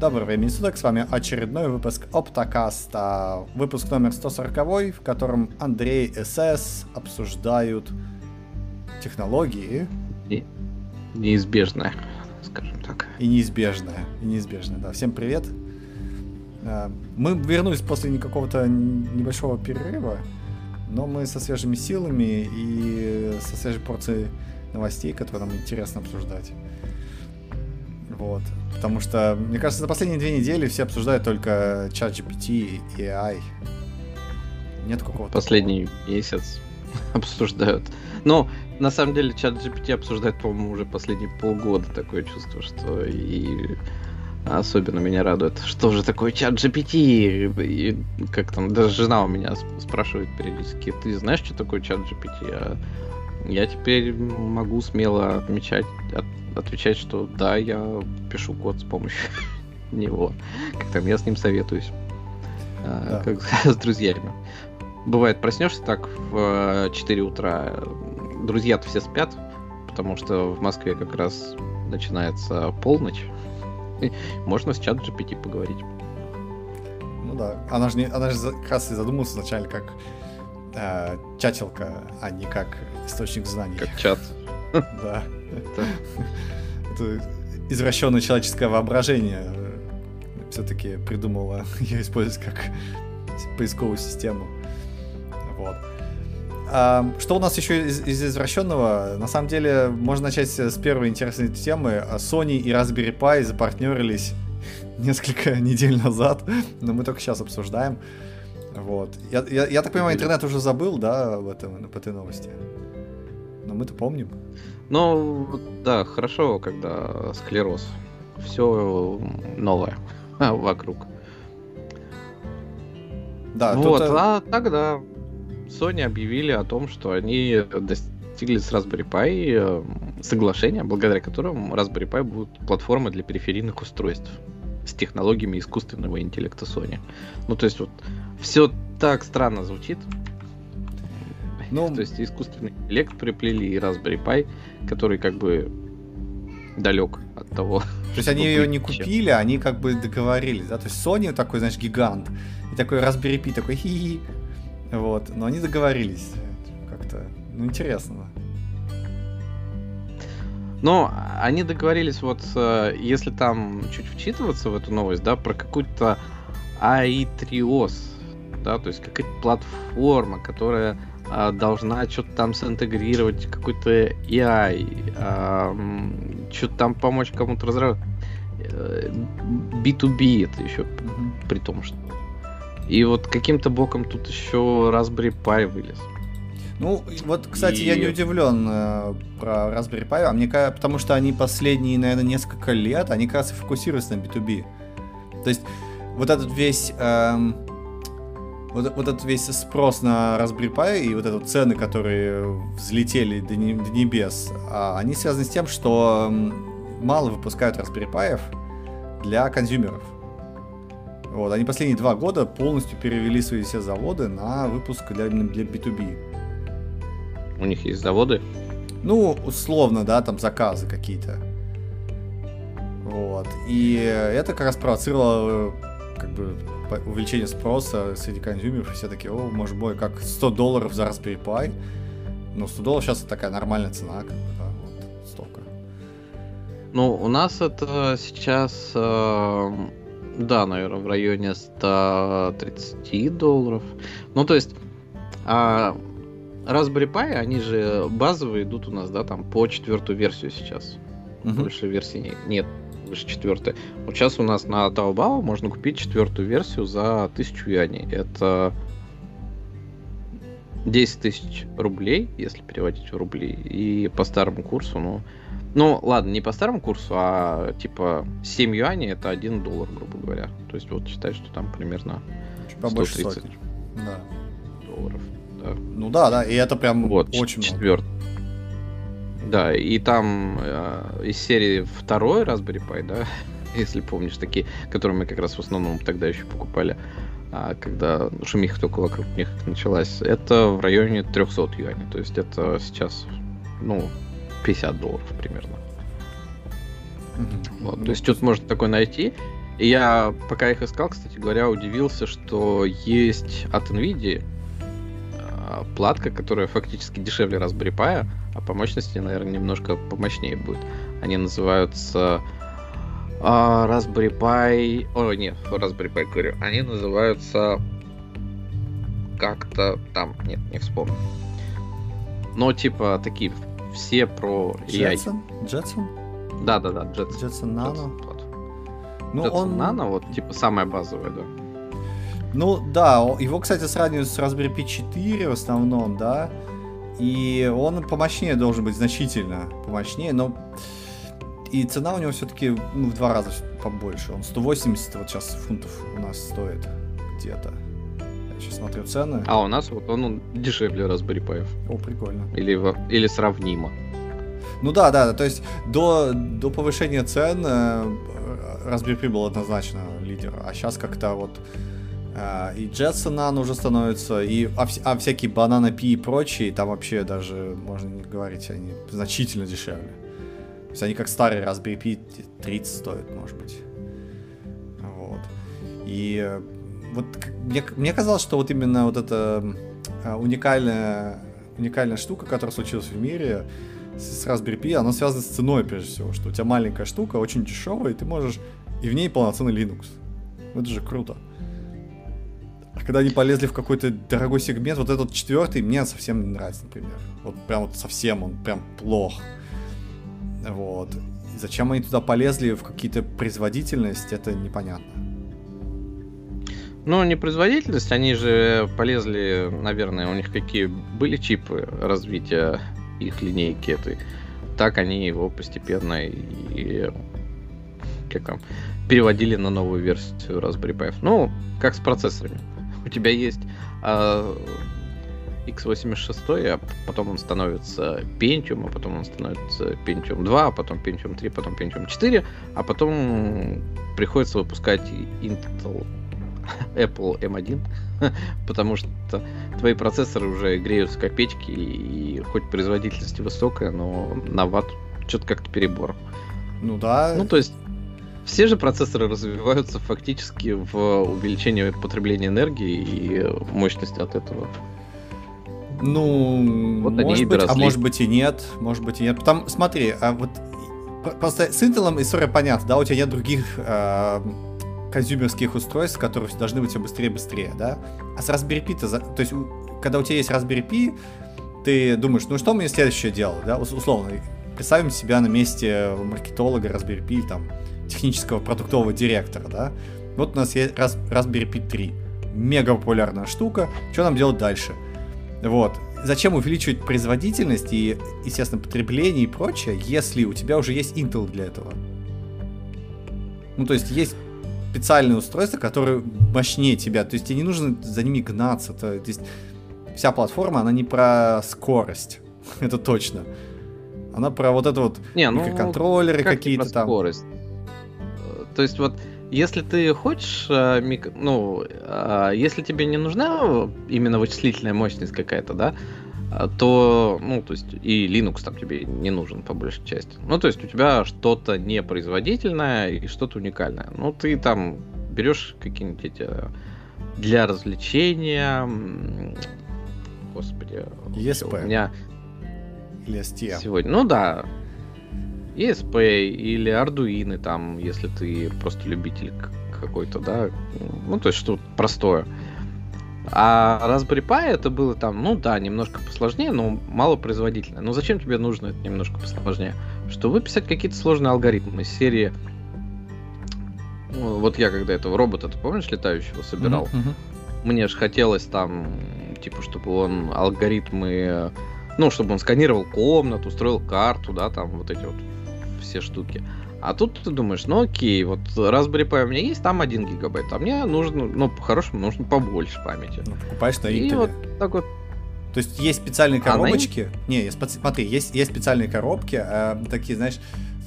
Доброго времени суток, с вами очередной выпуск Оптокаста, выпуск номер 140, в котором Андрей и СС обсуждают технологии. Неизбежное, скажем так. И неизбежное, да. Всем привет. Мы вернулись после какого-то небольшого перерыва, но мы со свежими силами и со свежей порцией новостей, которые нам интересно обсуждать. Вот. Потому что, мне кажется, за последние 2 недели все обсуждают только ChatGPT и AI. Нет какого-то... Последний месяц обсуждают. Но, на самом деле, ChatGPT обсуждают, по-моему, уже последние полгода. Такое чувство, что и... Особенно меня радует, что же такое ChatGPT? И как там, даже жена у меня спрашивает периодически, ты знаешь, что такое ChatGPT? А я теперь могу смело отвечать, что да, я пишу код с помощью него. Как там, я с ним советуюсь. Да. Как с друзьями. Бывает, проснешься так в 4 утра, друзья-то все спят, потому что в Москве как раз начинается полночь. Можно с ChatGPT поговорить. Ну да, она же как раз и задумалась изначально как чатилка, а не как источник знаний. Как чат. Да. Это извращенное человеческое воображение все-таки придумала ее использовать как поисковую систему. Вот. Что у нас еще из извращенного? На самом деле, можно начать с первой интересной темы. Sony и Raspberry Pi запартнерились несколько недель назад, но мы только сейчас обсуждаем. Вот. Я так понимаю, интернет уже забыл, да, об этой новости? Но мы-то помним. Ну, да, хорошо, когда склероз. Все новое вокруг. Да, вот, так, да. Sony объявили о том, что они достигли с Raspberry Pi соглашения, благодаря которому Raspberry Pi будет платформой для периферийных устройств с технологиями искусственного интеллекта Sony. Ну, то есть, вот, все так странно звучит. Ну... То есть, искусственный интеллект приплели и Raspberry Pi, который, как бы, далек от того... То есть, они ее не купили, они, как бы, договорились, да? То есть, Sony такой, знаешь, гигант, и такой Raspberry Pi такой хи-хи-хи. Вот, но они договорились как-то, ну, интересно. Но они договорились, вот, если там чуть вчитываться в эту новость, да, про какую-то AI-триос, да, то есть какая-то платформа, которая должна что-то там синтегрировать, какой-то AI, что-то там помочь кому-то разработать. B2B это еще, при том, что... И вот каким-то боком тут еще Raspberry Pi вылез. Ну, вот, кстати, я не удивлен про Raspberry Pi, потому что они последние, наверное, несколько лет, они как раз и фокусируются на B2B. То есть вот этот весь, этот весь спрос на Raspberry Pi и вот эти цены, которые взлетели до небес, они связаны с тем, что мало выпускают Raspberry Pi'ев для консюмеров. Вот, они последние 2 года полностью перевели свои все заводы на выпуск для B2B. У них есть заводы? Ну, условно, да, там заказы какие-то. Вот. И это как раз провоцировало, как бы, увеличение спроса среди консюмеров. Все такие, о, может быть, как $100 за Raspberry Pi. Но $100 сейчас это такая нормальная цена, как бы, да, вот, столько. Ну, у нас это сейчас... Да, наверное, в районе $130. Ну, то есть, Raspberry Pi, они же базовые идут у нас, да, там, по 4-ю версию сейчас. Mm-hmm. Больше версий нет, больше 4-й. Вот сейчас у нас на Taobao можно купить 4-ю версию за 1000 юаней. Это 10 тысяч рублей, если переводить в рубли. И по старому курсу, ну, ладно, не по старому курсу, а типа 7 юаней это $1, грубо говоря. То есть вот считай, что там примерно чуть побольше $130. Да. Долларов, да. Ну да, и это прям вот, очень четвертый. Да, и там из серии второй Raspberry Pi, да, если помнишь, такие, которые мы как раз в основном тогда еще покупали, когда шумиха только вокруг них началась, это в районе 300 юаней. То есть это сейчас, ну... $50 примерно. Mm-hmm. Вот, ну, то есть тут можно такое найти. И я, пока их искал, кстати говоря, удивился, что есть от NVIDIA платка, которая фактически дешевле Raspberry Pi, а по мощности, наверное, немножко помощнее будет. Они называются Raspberry Pi... Ой, нет, Raspberry Pi, говорю. Они называются как-то там... Нет, не вспомню. Но типа такие все про AI. Jetson? Да-да-да, Jetson. Jetson Nano. Вот. Ну, Jetson Nano, вот типа самая базовая, да. Ну да, его, кстати, сравнивают с Raspberry Pi 4 в основном, да. И он помощнее должен быть, значительно помощнее, но... И цена у него все-таки, ну, в 2 раза побольше. Он 180 вот сейчас фунтов у нас стоит где-то. Я сейчас смотрю цены. А у нас вот он дешевле Raspberry Pi. О, прикольно. Или сравнимо. Ну да, то есть до повышения цен Raspberry Pi был однозначно лидер. А сейчас как-то вот и Jetson Nano уже становится, и всякие Banana Pi и прочие, там вообще даже, можно не говорить, они значительно дешевле. То есть они как старые Raspberry Pi 30 стоят, может быть. Вот. И вот мне казалось, что вот именно вот эта уникальная штука, которая случилась в мире с Raspberry Pi, она связана с ценой, прежде всего, что у тебя маленькая штука, очень дешевая, и ты можешь, и в ней полноценный Linux. Это же круто. А когда они полезли в какой-то дорогой сегмент, вот этот 4-й мне совсем не нравится, например. Вот прям вот совсем он прям плох. Вот. И зачем они туда полезли в какие-то производительность, это непонятно. Ну, не производительность, они же полезли, наверное, у них какие были чипы развития их линейки этой. Так они его постепенно и... как там? Переводили на новую версию Raspberry Pi. Ну, как с процессорами. У тебя есть x86, а потом он становится Pentium, а потом он становится Pentium 2, а потом Pentium 3, потом Pentium 4, а потом приходится выпускать Intel Apple M1, потому что твои процессоры уже греются как печки, и хоть производительность высокая, но на ватт что-то как-то перебор. Ну да. Ну, то есть все же процессоры развиваются фактически в увеличении потребления энергии и мощности от этого. Ну, вот может быть, а может быть и нет, может быть и нет. Там, смотри, а вот просто с Intel история понятна, да, у тебя нет других консюмерских устройств, которые должны быть все быстрее и быстрее, да. А с Raspberry Pi-то, то есть, когда у тебя есть Raspberry Pi, ты думаешь, ну что мне следующее дело, да, условно, представим себя на месте маркетолога Raspberry Pi, там, технического продуктового директора, да. Вот у нас есть Raspberry Pi 3, мега популярная штука, что нам делать дальше? Вот. Зачем увеличивать производительность и, естественно, потребление и прочее, если у тебя уже есть Intel для этого? Ну, то есть есть специальные устройства, которые мощнее тебя, то есть тебе не нужно за ними гнаться. То есть вся платформа, она не про скорость, это точно. Она про вот это вот микроконтроллеры какие-то там. Скорость. То есть вот, если ты хочешь, если тебе не нужна именно вычислительная мощность какая-то, да, то, ну, то есть и Linux там тебе не нужен по большей части. Ну, то есть у тебя что-то непроизводительное и что-то уникальное. Ну, ты там берешь какие-нибудь эти для развлечения, господи, ESP. У меня или STM. Сегодня, ну да. ESP или Arduino, там, если ты просто любитель какой-то, да, ну, то есть что-то простое. А Raspberry Pi это было там, ну да, немножко посложнее, но малопроизводительное. Но зачем тебе нужно это немножко посложнее? Чтобы писать какие-то сложные алгоритмы из серии... Вот я когда этого робота, ты помнишь, летающего собирал? Мне же хотелось там, типа, чтобы он алгоритмы... Ну, чтобы он сканировал комнату, устроил карту, да, там вот эти вот все штуки. А тут ты думаешь, ну окей, вот Raspberry Pi у меня есть, там 1 гигабайт, а мне нужно, ну, по-хорошему, нужно побольше памяти. Ну, покупаешь на Intel. И вот так вот. То есть есть специальные коробочки. Не, смотри, есть специальные коробки, такие, знаешь,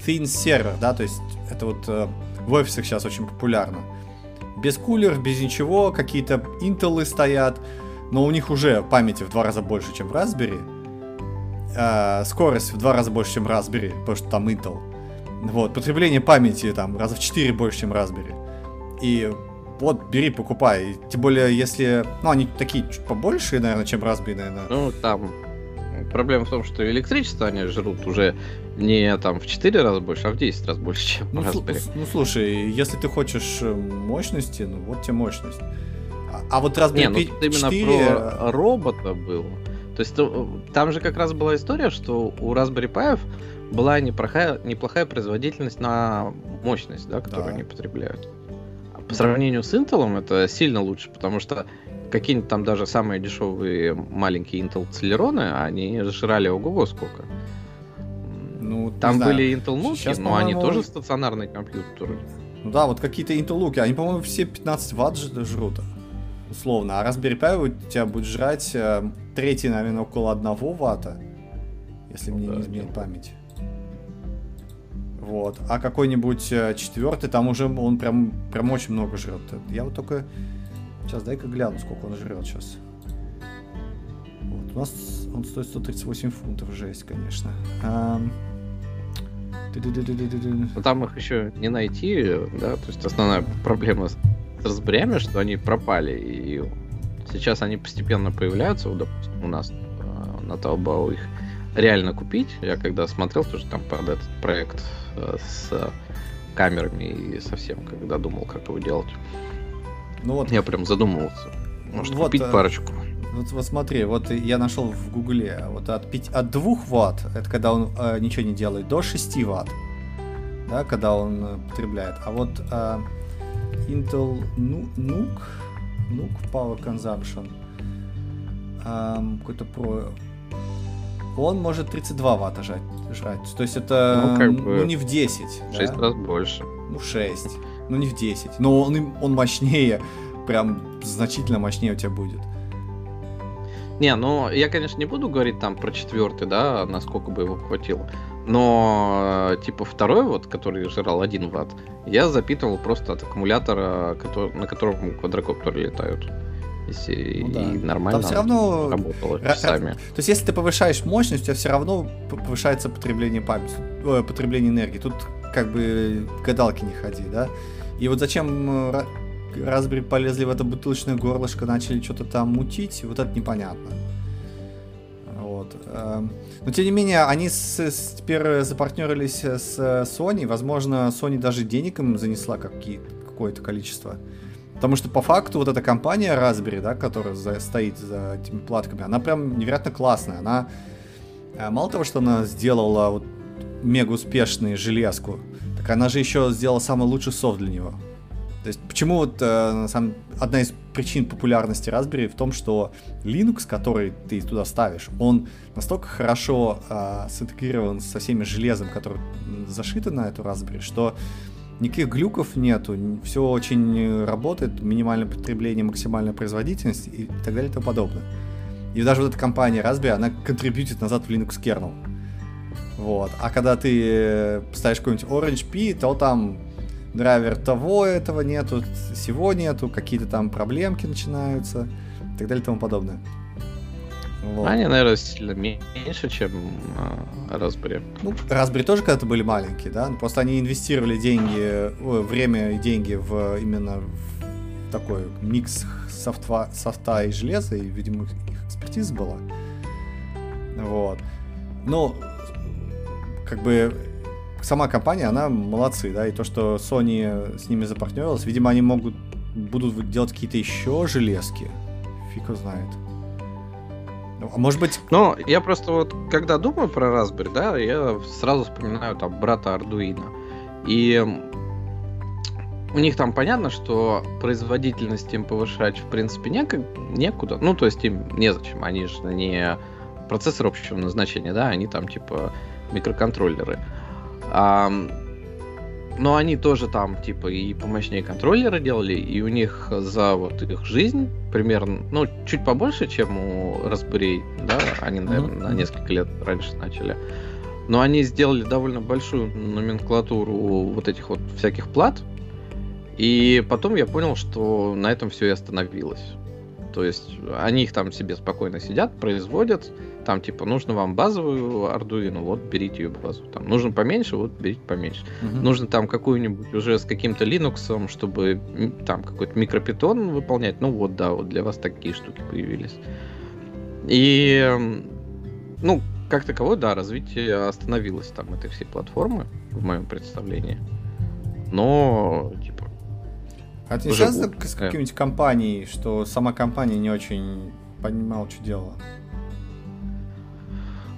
thin server, да, то есть это вот в офисах сейчас очень популярно. Без кулеров, без ничего, какие-то Intel'ы стоят, но у них уже памяти в 2 раза больше, чем в Raspberry. Скорость в 2 раза больше, чем Raspberry, потому что там Intel. Вот, потребление памяти там раза в 4 больше, чем Raspberry. И вот, бери, покупай. Тем более, если... Ну, они такие чуть побольше, наверное, чем Raspberry, наверное. Ну, там... Проблема в том, что электричество они жрут уже не там в 4 раза больше, а в 10 раз больше, чем Raspberry. Ну, слушай, если ты хочешь мощности, ну, вот тебе мощность. А вот Raspberry Pi 4... Именно про робота было. То есть там же как раз была история, что у Raspberry Pi'ев была неплохая производительность на мощность, да, которую они потребляют. По сравнению с Intel это сильно лучше, потому что какие-нибудь там даже самые дешевые маленькие Intel Celeron'ы, они жрали ого-го сколько. Ну, там были Intel NUC, сейчас, но они тоже стационарные компьютеры. Ну да, вот какие-то Intel NUC, они, по-моему, все 15 ватт жрут. Условно. А Raspberry Pi у тебя будет жрать третий, наверное, около 1 ватта. Если мне не изменит память. Вот. А какой-нибудь четвертый, там уже он прям очень много жрет. Я вот только... Сейчас дай-ка гляну, сколько он жрет сейчас. Вот, у нас он стоит 138 фунтов, жесть, конечно. Там их еще не найти, да, то есть основная проблема с Raspberry'ами, что они пропали, и сейчас они постепенно появляются, вот, допустим, у нас на Taobao их реально купить. Я когда смотрел тоже там под этот проект с камерами и совсем, когда думал, как его делать. Ну, вот, я прям задумывался. Может, вот, купить парочку. Вот смотри, вот я нашел в гугле. Вот от 2 ватт, это когда он ничего не делает, до 6 ватт, да, когда он потребляет. А вот Intel NUC Power Consumption, какой-то про... Он может 32 ватта жрать. То есть это не в 10. 6 да? раз больше. Ну, 6. Ну, не в 10. Но он мощнее. Прям значительно мощнее у тебя будет. Не, ну, я, конечно, не буду говорить там про четвертый, да, насколько бы его хватило. Но, типа, второй вот, который жрал 1 ватт, я запитывал просто от аккумулятора, на котором квадрокоптеры летают. И, ну, да. И нормально все равно работало часами. То есть, если ты повышаешь мощность, у тебя все равно повышается потребление памяти, потребление энергии. Тут как бы гадалки не ходи, да? И вот зачем Raspberry полезли в это бутылочное горлышко, начали что-то там мутить, вот это непонятно. Вот. Но тем не менее, они теперь запартнерились с Sony. Возможно, Sony даже денег им занесла какое-то количество. Потому что по факту вот эта компания Raspberry, да, которая стоит за этими платками, она прям невероятно классная. Она мало того, что она сделала вот мега успешную железку, так она же еще сделала самый лучший софт для него. То есть почему вот одна из причин популярности Raspberry в том, что Linux, который ты туда ставишь, он настолько хорошо синтегрирован со всеми железом, которые зашиты на эту Raspberry, что никаких глюков нету, все очень работает, минимальное потребление, максимальная производительность и так далее и тому подобное. И даже вот эта компания Raspberry, она контрибьютит назад в Linux Kernel. Вот. А когда ты ставишь какой-нибудь Orange Pi, то там драйвер того этого нету, всего нету, какие-то там проблемки начинаются и так далее и тому подобное. Вот. Они, наверное, сильно меньше, чем Raspberry. Ну, Raspberry тоже когда-то были маленькие, да? Просто они инвестировали деньги, время и деньги в именно в такой микс софта и железа, и, видимо, их экспертиза была. Вот. Ну, как бы сама компания, она молодцы, да? И то, что Sony с ними запартнерилась, видимо, они будут делать какие-то еще железки. Фиг его знает. А может быть... Ну, я просто вот, когда думаю про Raspberry, да, я сразу вспоминаю там брата Arduino. И у них там понятно, что производительность им повышать, в принципе, некуда. Ну, то есть им незачем. Они же не процессор общего назначения, да, они там типа микроконтроллеры. Но они тоже там типа и помощнее контроллеры делали, и у них за вот их жизнь примерно, ну, чуть побольше, чем у Raspberry, да, они, наверное, на несколько лет раньше начали. Но они сделали довольно большую номенклатуру вот этих вот всяких плат, и потом я понял, что на этом все и остановилось. То есть они их там себе спокойно сидят, производят. Там типа нужно вам базовую Arduino, вот берите ее базу. Там нужно поменьше, вот берите поменьше. Uh-huh. Нужно там какую-нибудь уже с каким-то Linux, чтобы там какой-то микропитон выполнять. Ну вот да, вот для вас такие штуки появились. И ну как таковое, да, развитие остановилось там этой всей платформы в моем представлении. Но типа. А ты сейчас с какой-нибудь компанией, что сама компания не очень понимала, что делала?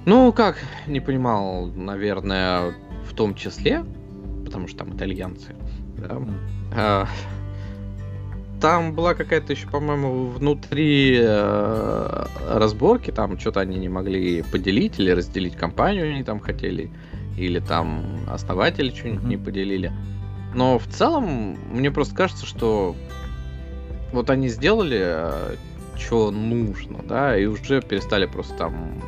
Ну, как не понимал, наверное, в том числе, потому что там итальянцы, да. Там была какая-то еще, по-моему, внутри разборки, там что-то они не могли поделить или разделить компанию, они там хотели, или там основатели что-нибудь не поделили. Но в целом, мне просто кажется, что вот они сделали, что нужно, да, и уже перестали просто там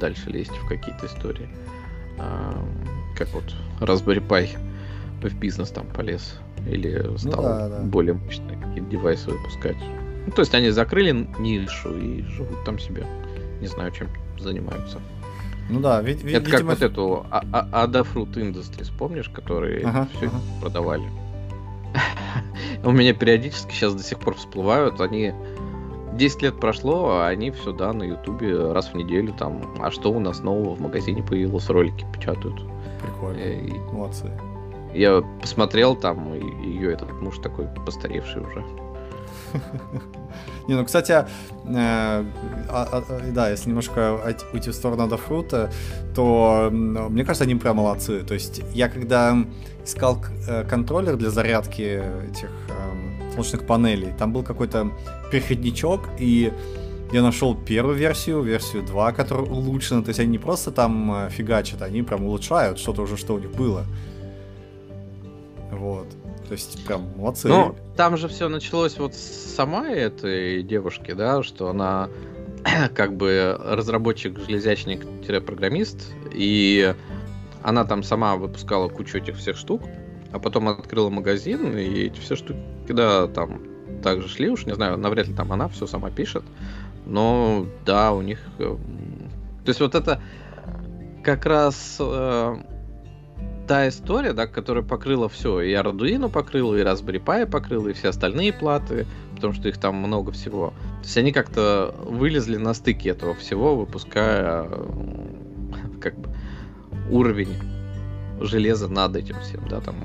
дальше лезть в какие-то истории. Как вот Raspberry Pi в бизнес там полез, или стал более мощные какие-то девайсы выпускать. Ну, то есть они закрыли нишу и живут там себе. Не знаю, чем занимаются. Ну да, видимо... Это как вот эту Adafruit Industries, помнишь, которые все продавали? У меня периодически сейчас до сих пор всплывают, они... 10 лет прошло, а они все, да, на Ютубе раз в неделю там, а что у нас нового в магазине появилось, ролики печатают. Прикольно, молодцы. Я посмотрел там, и ее этот муж такой постаревший уже. Не, ну, кстати, да, если немножко уйти в сторону Adafruit, то мне кажется, они прям молодцы. То есть я когда искал контроллер для зарядки этих солнечных панелей, там был какой-то переходничок, и я нашел первую версию, версию 2, которая улучшена. То есть они не просто там фигачат, они прям улучшают что-то уже, что у них было. Вот. То есть прям молодцы. Ну, там же все началось вот с самой этой девушки, да, что она как бы разработчик-железячник-программист, и она там сама выпускала кучу этих всех штук, а потом открыла магазин, и эти все штуки, да, там также шли, уж не знаю, навряд ли там она все сама пишет, но да, у них... То есть вот это как раз... та история, да, которая покрыла все. И Arduino покрыла, и Raspberry Pi покрыла, и все остальные платы, потому что их там много всего. То есть они как-то вылезли на стыке этого всего, выпуская как бы уровень железа над этим всем. Да, там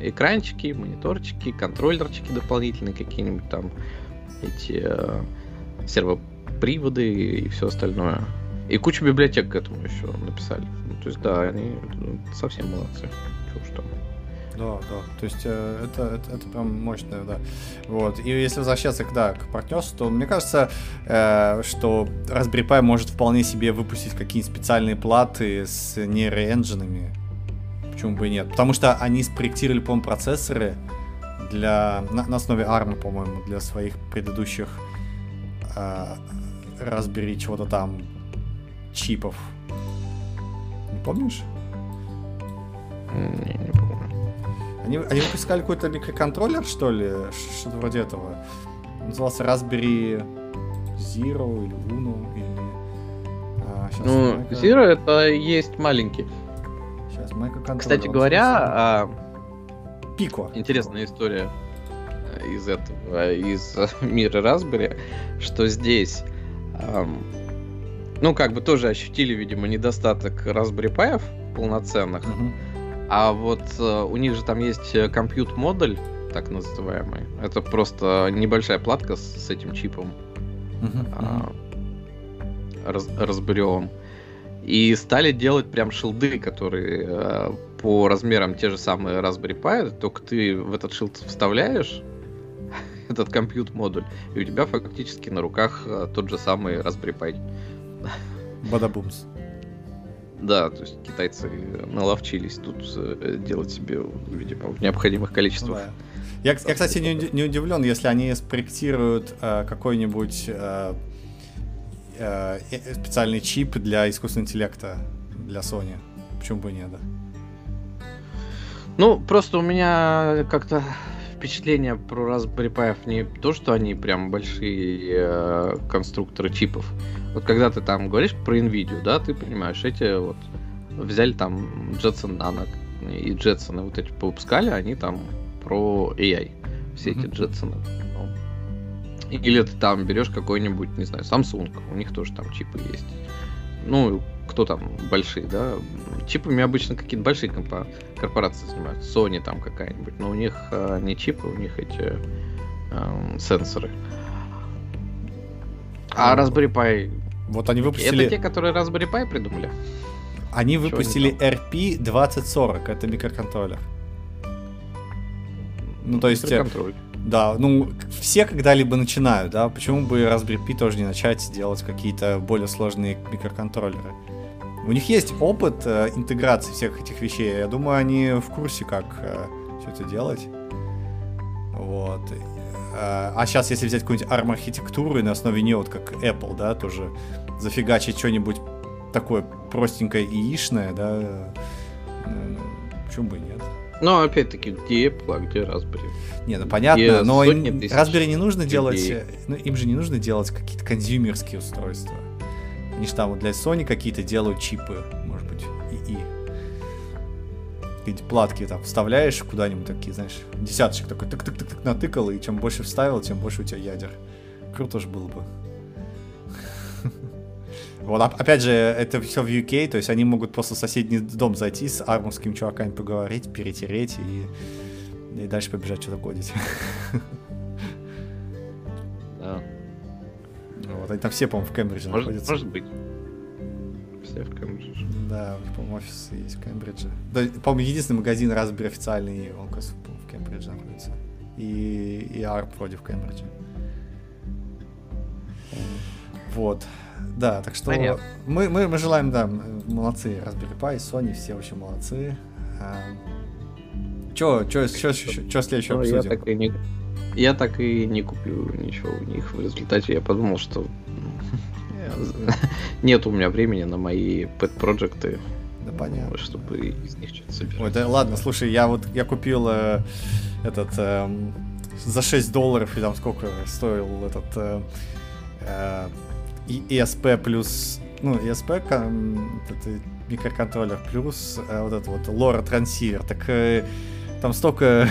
экранчики, мониторчики, контроллерчики дополнительные какие-нибудь там, эти сервоприводы и все остальное. И кучу библиотек к этому еще написали. То есть, да, они совсем молодцы. Чего уж там. Да, да. То есть, это прям мощное, да. Вот. И если возвращаться к партнерству, то мне кажется, что Raspberry Pi может вполне себе выпустить какие-нибудь специальные платы с нейроэнджинами. Почему бы и нет? Потому что они спроектировали, по-моему, процессоры для... на основе ARM, по-моему, для своих предыдущих Raspberry чего-то там чипов. Не помнишь? Не помню. Они выпускали какой-то микроконтроллер, что ли? Что-то вроде этого. Назывался Raspberry Zero или Uno или... Ну, Zero это есть маленький. Сейчас микроконтроллер. Кстати говоря, Pico. Интересная история из этого, из мира Raspberry, что здесь... Ну, как бы тоже ощутили, видимо, недостаток Raspberry Pi'ов полноценных. А вот у них же там есть Compute Model, так называемый. Это просто небольшая платка с этим чипом. Разберем. И стали делать прям шилды, которые по размерам те же самые Raspberry Pi, только ты в этот шилд вставляешь этот Compute Model, и у тебя фактически на руках тот же самый Raspberry Pi. Бадабумс. Да, то есть китайцы наловчились тут делать себе, видимо, в необходимых количествах. Да. Я кстати, не удивлен, если они спроектируют какой-нибудь специальный чип для искусственного интеллекта для Sony. Почему бы и нет, да? Ну, просто у меня как-то впечатление про Raspberry Pi не то, что они прям большие конструкторы чипов. Вот когда ты там говоришь про NVIDIA, да, ты понимаешь, эти вот взяли там Jetson Nano и Jetson вот эти повыпускали, они там про AI, все эти Jetson. Или ты там берешь какой-нибудь, не знаю, Samsung, у них тоже там чипы есть. Ну, кто там большие, да? Чипами обычно какие-то большие корпорации занимаются. Sony там какая-нибудь. Но у них не чипы, у них эти сенсоры. А Raspberry Pi... Вот они выпустили... Это те, которые Raspberry Pi придумали? Они выпустили RP2040. Это микроконтроллер. Ну, то есть... Микроконтроллер. Да, ну, все когда-либо начинают, да, почему бы Raspberry Pi тоже не начать делать какие-то более сложные микроконтроллеры? У них есть опыт интеграции всех этих вещей, я думаю, они в курсе, как все это делать. Вот. А сейчас, если взять какую-нибудь ARM-архитектуру и на основе нее, вот как Apple, да, тоже зафигачить что-нибудь такое простенькое и ишное, да, почему бы и нет? Ну, опять-таки, где Apple, а где Raspberry? Не, ну понятно, но им, Raspberry не нужно делать, ну, им же не нужно делать какие-то консюмерские устройства. Они же там вот для Sony какие-то делают чипы, может быть, и какие-то платки там вставляешь куда-нибудь такие, знаешь, десяточек такой, тык-тык-тык-тык натыкал, и чем больше вставил, тем больше у тебя ядер. Круто же было бы. Вот, опять же, это все в UK, то есть они могут просто в соседний дом зайти с армовскими чуваками поговорить, перетереть и дальше побежать что-то годить. Да. Вот, они там все, по-моему, в Кембридже находятся. Может быть. Все в Кембридже. Да, у них, по-моему, офисы есть в Кембридже. Да, по-моему, единственный магазин Raspberry официальный, он в Кембридже находится. И ARM вроде в Кембридже. Вот. Да, так что мы желаем, да, молодцы Raspberry Pi, Sony, все очень молодцы. Чё следующее обсудим? Я так и не купил ничего у них в результате. Я подумал, что нет у меня времени на мои pet-проекты. Да, понятно. Чтобы из них что-то собирать. Ой, да ладно, слушай, я купил этот за $6 и там сколько стоил этот... И ESP плюс, ну, ESP это микроконтроллер плюс вот этот вот LoRa трансивер, так там столько,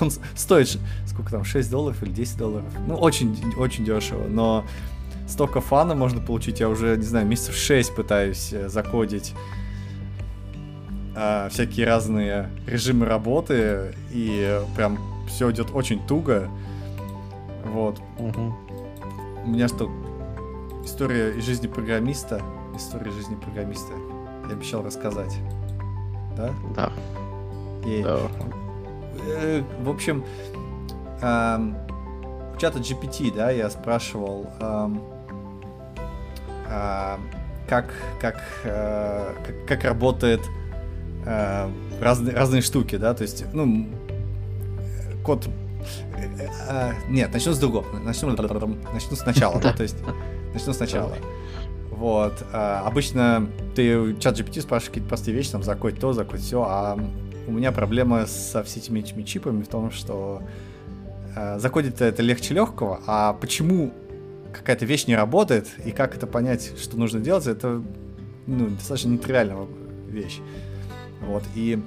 он стоит, сколько там, $6 или $10, ну, очень, очень дешево, но столько фана можно получить, я уже, не знаю, месяцев 6 пытаюсь закодить всякие разные режимы работы, и прям все идет очень туго, вот. У меня что... История из жизни программиста. История жизни программиста. Я обещал рассказать. Да? Да. И, да. В общем, в чата GPT, да, я спрашивал, как работают разные штуки, да, то есть, ну, код... Нет, начну с другого. Начну сначала. Вот. Обычно ты в ChatGPT спрашиваешь какие-то простые вещи, там, закодь то, закодь все, а у меня проблема со всеми этими чипами в том, что закодить-то это легче легкого, а почему какая-то вещь не работает, и как это понять, что нужно делать, это, ну, достаточно нетривиальная вещь. Вот. И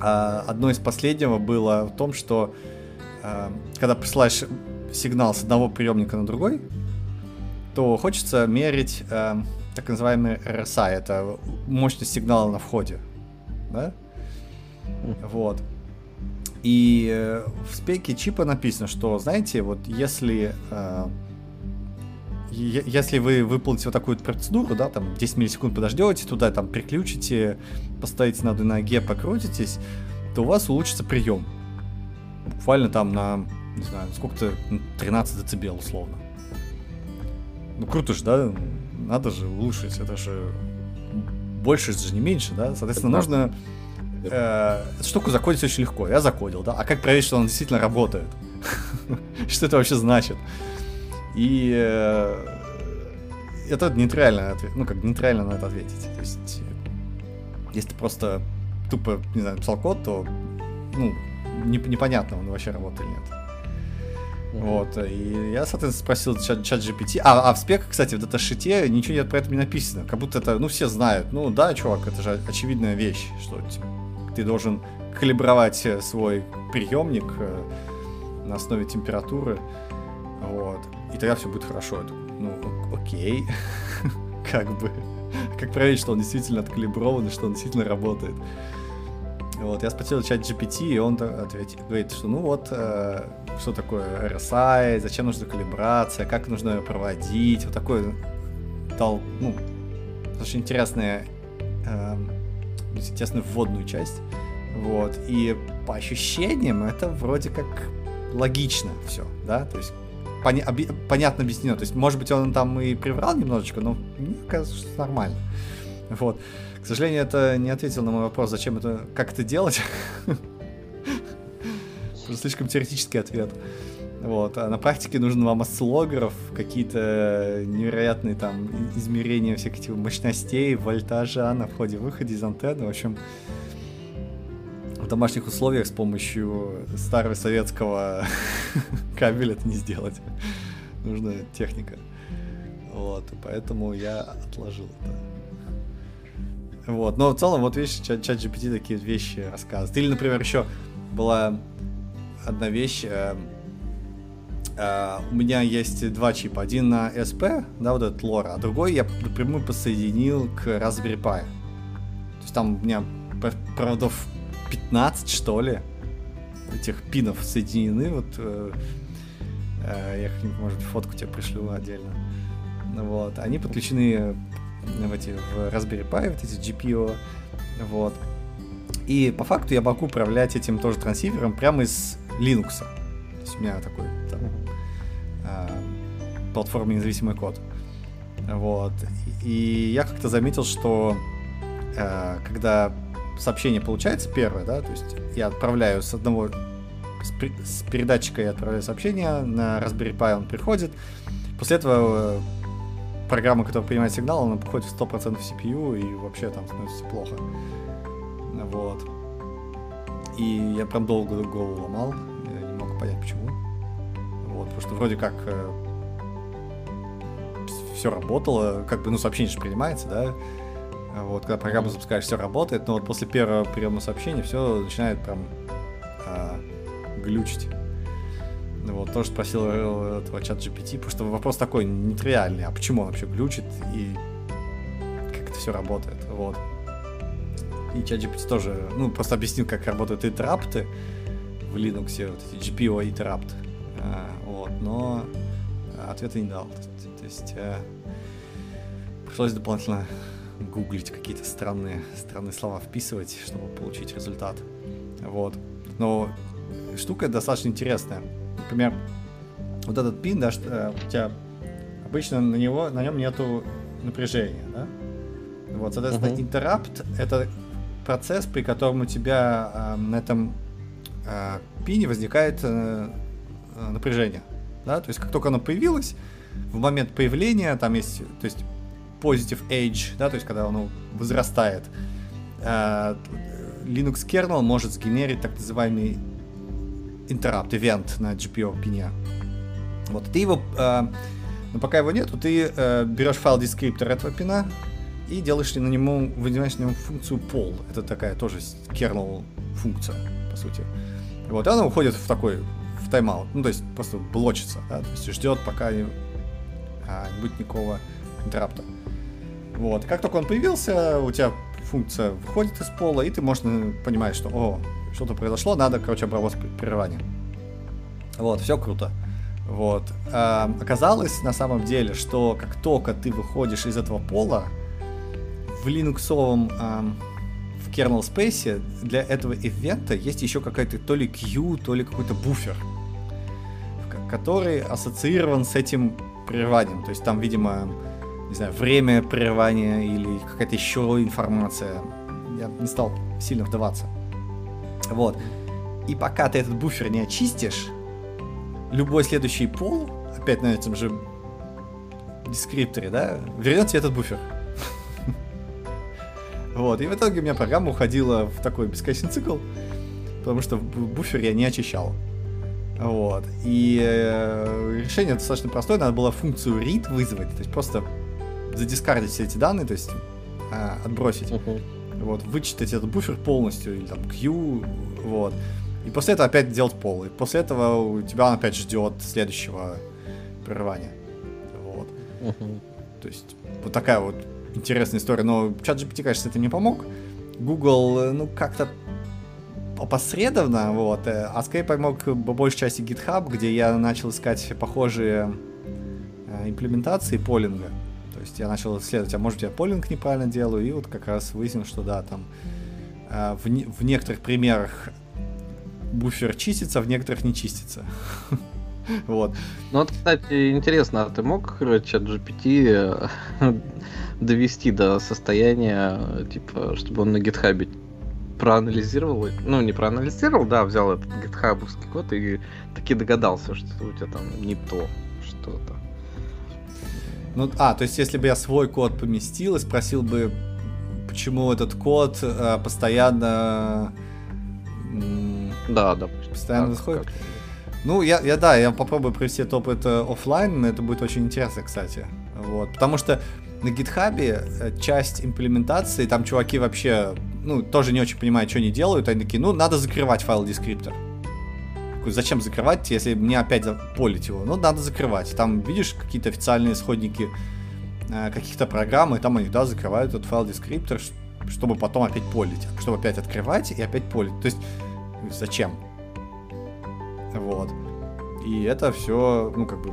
одно из последнего было в том, что когда присылаешь сигнал с одного приемника на другой, то хочется мерить так называемый RSSI, это мощность сигнала на входе, да? Вот. И в спеке чипа написано, что, знаете, вот если если вы выполните вот такую процедуру, да, там 10 миллисекунд подождете, туда там приключите, поставите на одной ноге, покрутитесь, то у вас улучшится прием. Буквально там на, не знаю, сколько-то, 13 дБ условно. Ну, круто же, да? Надо же улучшить. Это же больше, это же не меньше, да? Соответственно, нужно... штуку закодить очень легко. Я закодил, да? А как проверить, что она действительно работает? Что это вообще значит? И это нейтрально, ну, как нейтрально на это ответить. То есть, если ты просто тупо, не знаю, писал код, то, ну, непонятно, он вообще работает или нет. Вот, и я, соответственно, спросил ChatGPT. А в спеках, кстати, в даташите ничего нет про это не написано. Как будто это, ну, все знают. Ну, да, чувак, это же очевидная вещь, что ты должен калибровать свой приемник на основе температуры. Вот. И тогда все будет хорошо. Я думаю, ну, окей. Как бы. Как проверить, что он действительно откалиброван и что он действительно работает. Вот, я спросил ChatGPT, и он ответил, говорит, что ну вот, что такое RSSI, зачем нужна калибрация, как нужно ее проводить, вот такой дал, ну, очень интересную вводную часть, вот, и по ощущениям это вроде как логично все, да, то есть понятно объяснено, то есть, может быть, он там и приврал немножечко, но мне кажется, что нормально, вот. К сожалению, это не ответил на мой вопрос, зачем это, как это делать. Слишком теоретический ответ. Вот. А на практике нужен вам осциллограф, какие-то невероятные там измерения всяких типа мощностей, вольтажа на входе-выходе из антенны. В общем, в домашних условиях с помощью старого советского кабеля это не сделать. Нужна техника. Вот. Поэтому я отложил это. Вот, но в целом, вот видишь, ChatGPT такие вещи рассказывает. Или, например, еще была одна вещь. У меня есть два чипа. Один на ESP, да, вот этот LoRa, а другой я напрямую подсоединил к Raspberry Pi. То есть там у меня проводов 15, что ли, этих пинов соединены. Вот я, может, фотку тебе пришлю отдельно. Вот, они подключены в Raspberry Pi, вот эти GPIO, вот. И по факту я могу управлять этим тоже трансивером прямо из Linux. То есть у меня такой там, платформе независимый код. Вот. И я как-то заметил, что когда сообщение получается первое, да, то есть я отправляю с одного, с передатчика я отправляю сообщение, на Raspberry Pi он приходит, после этого программа, которая принимает сигнал, она уходит в 100% в CPU, и вообще там становится плохо. Вот. И я прям долго голову ломал, я не мог понять почему. Вот, потому что вроде как все работало, как бы, ну, сообщение же принимается, да? Вот, когда программу запускаешь, все работает, но вот после первого приема сообщения все начинает прям глючить. Вот, тоже спросил этого ChatGPT, потому что вопрос такой нетривиальный, а почему он вообще глючит и как это все работает, вот. И ChatGPT тоже, ну, просто объяснил, как работают интеррапты в Linux, вот эти GPIO интеррапты, вот, но ответа не дал, то есть пришлось дополнительно гуглить какие-то странные слова, вписывать, чтобы получить результат, вот. Но штука достаточно интересная. Например, вот этот пин, да, у тебя обычно на нем нету напряжения, да? Вот, соответственно, интеррапт это процесс, при котором у тебя на этом пине возникает напряжение, да? То есть как только оно появилось, в момент появления там есть, то есть positive age, да, то есть когда оно возрастает, Linux Kernel может сгенерить так называемый интеррапт, ивент на GPIO пине. Вот, ты его, но пока его нету, ты берешь файл дескриптор этого пина и делаешь на нему, выделяешь на нему функцию poll. Это такая тоже kernel функция, по сути. Вот, и она уходит в тайм-аут, ну, то есть просто блочится, да, то есть ждет, пока не будет никакого интеррапта. Вот, и как только он появился, у тебя функция выходит из пола, и ты можешь понимать, что, о, что-то произошло, надо, короче, обработать прерывание. Вот, все круто. Вот. Оказалось, на самом деле, что как только ты выходишь из этого пола, в линуксовом, в kernel space для этого ивента есть еще какая-то то ли queue, то ли какой-то буфер, который ассоциирован с этим прерыванием. То есть там, видимо, не знаю, время прерывания или какая-то еще информация. Я не стал сильно вдаваться. Вот. И пока ты этот буфер не очистишь, любой следующий пол, опять на этом же дескрипторе, да, вернет тебе этот буфер. Вот. И в итоге у меня программа уходила в такой бесконечный цикл. потому что буфер я не очищал. Вот. И решение достаточно простое, надо было функцию read вызвать, то есть просто задискардить все эти данные, то есть отбросить, вот, вычитать этот буфер полностью, или там Q, вот, и после этого опять делать пол, и после этого у тебя он опять ждет следующего прерывания, вот. То есть вот такая вот интересная история, но ChatGPT, конечно, с этим не помог, Google, ну, как-то опосредованно, вот, а скорее помог по большей части GitHub, где я начал искать похожие имплементации полинга. То есть я начал исследовать, а может я полинг неправильно делаю, и вот как раз выяснил, что да, там в некоторых примерах буфер чистится, в некоторых не чистится. Вот. Ну вот, кстати, интересно, а ты мог ChatGPT довести до состояния, типа, чтобы он на GitHub проанализировал, ну не проанализировал, да, взял этот гитхабовский код и таки догадался, что у тебя там не то, что-то. Ну, то есть если бы я свой код поместил и спросил бы, почему этот код постоянно... Да, допустим. Постоянно исходит. Ну, я попробую привести этот опыт офлайн, это будет очень интересно, кстати. Вот, потому что на GitHub часть имплементации, там чуваки вообще, ну, тоже не очень понимают, что они делают, они такие, ну, надо закрывать файл-дескриптор. Зачем закрывать, если мне опять полить его? Ну, надо закрывать. Там, видишь, какие-то официальные исходники каких-то программ, и там они, да, закрывают этот файл-дескриптор, чтобы потом опять полить, чтобы опять открывать и опять полить. То есть, зачем? Вот. И это все, ну, как бы,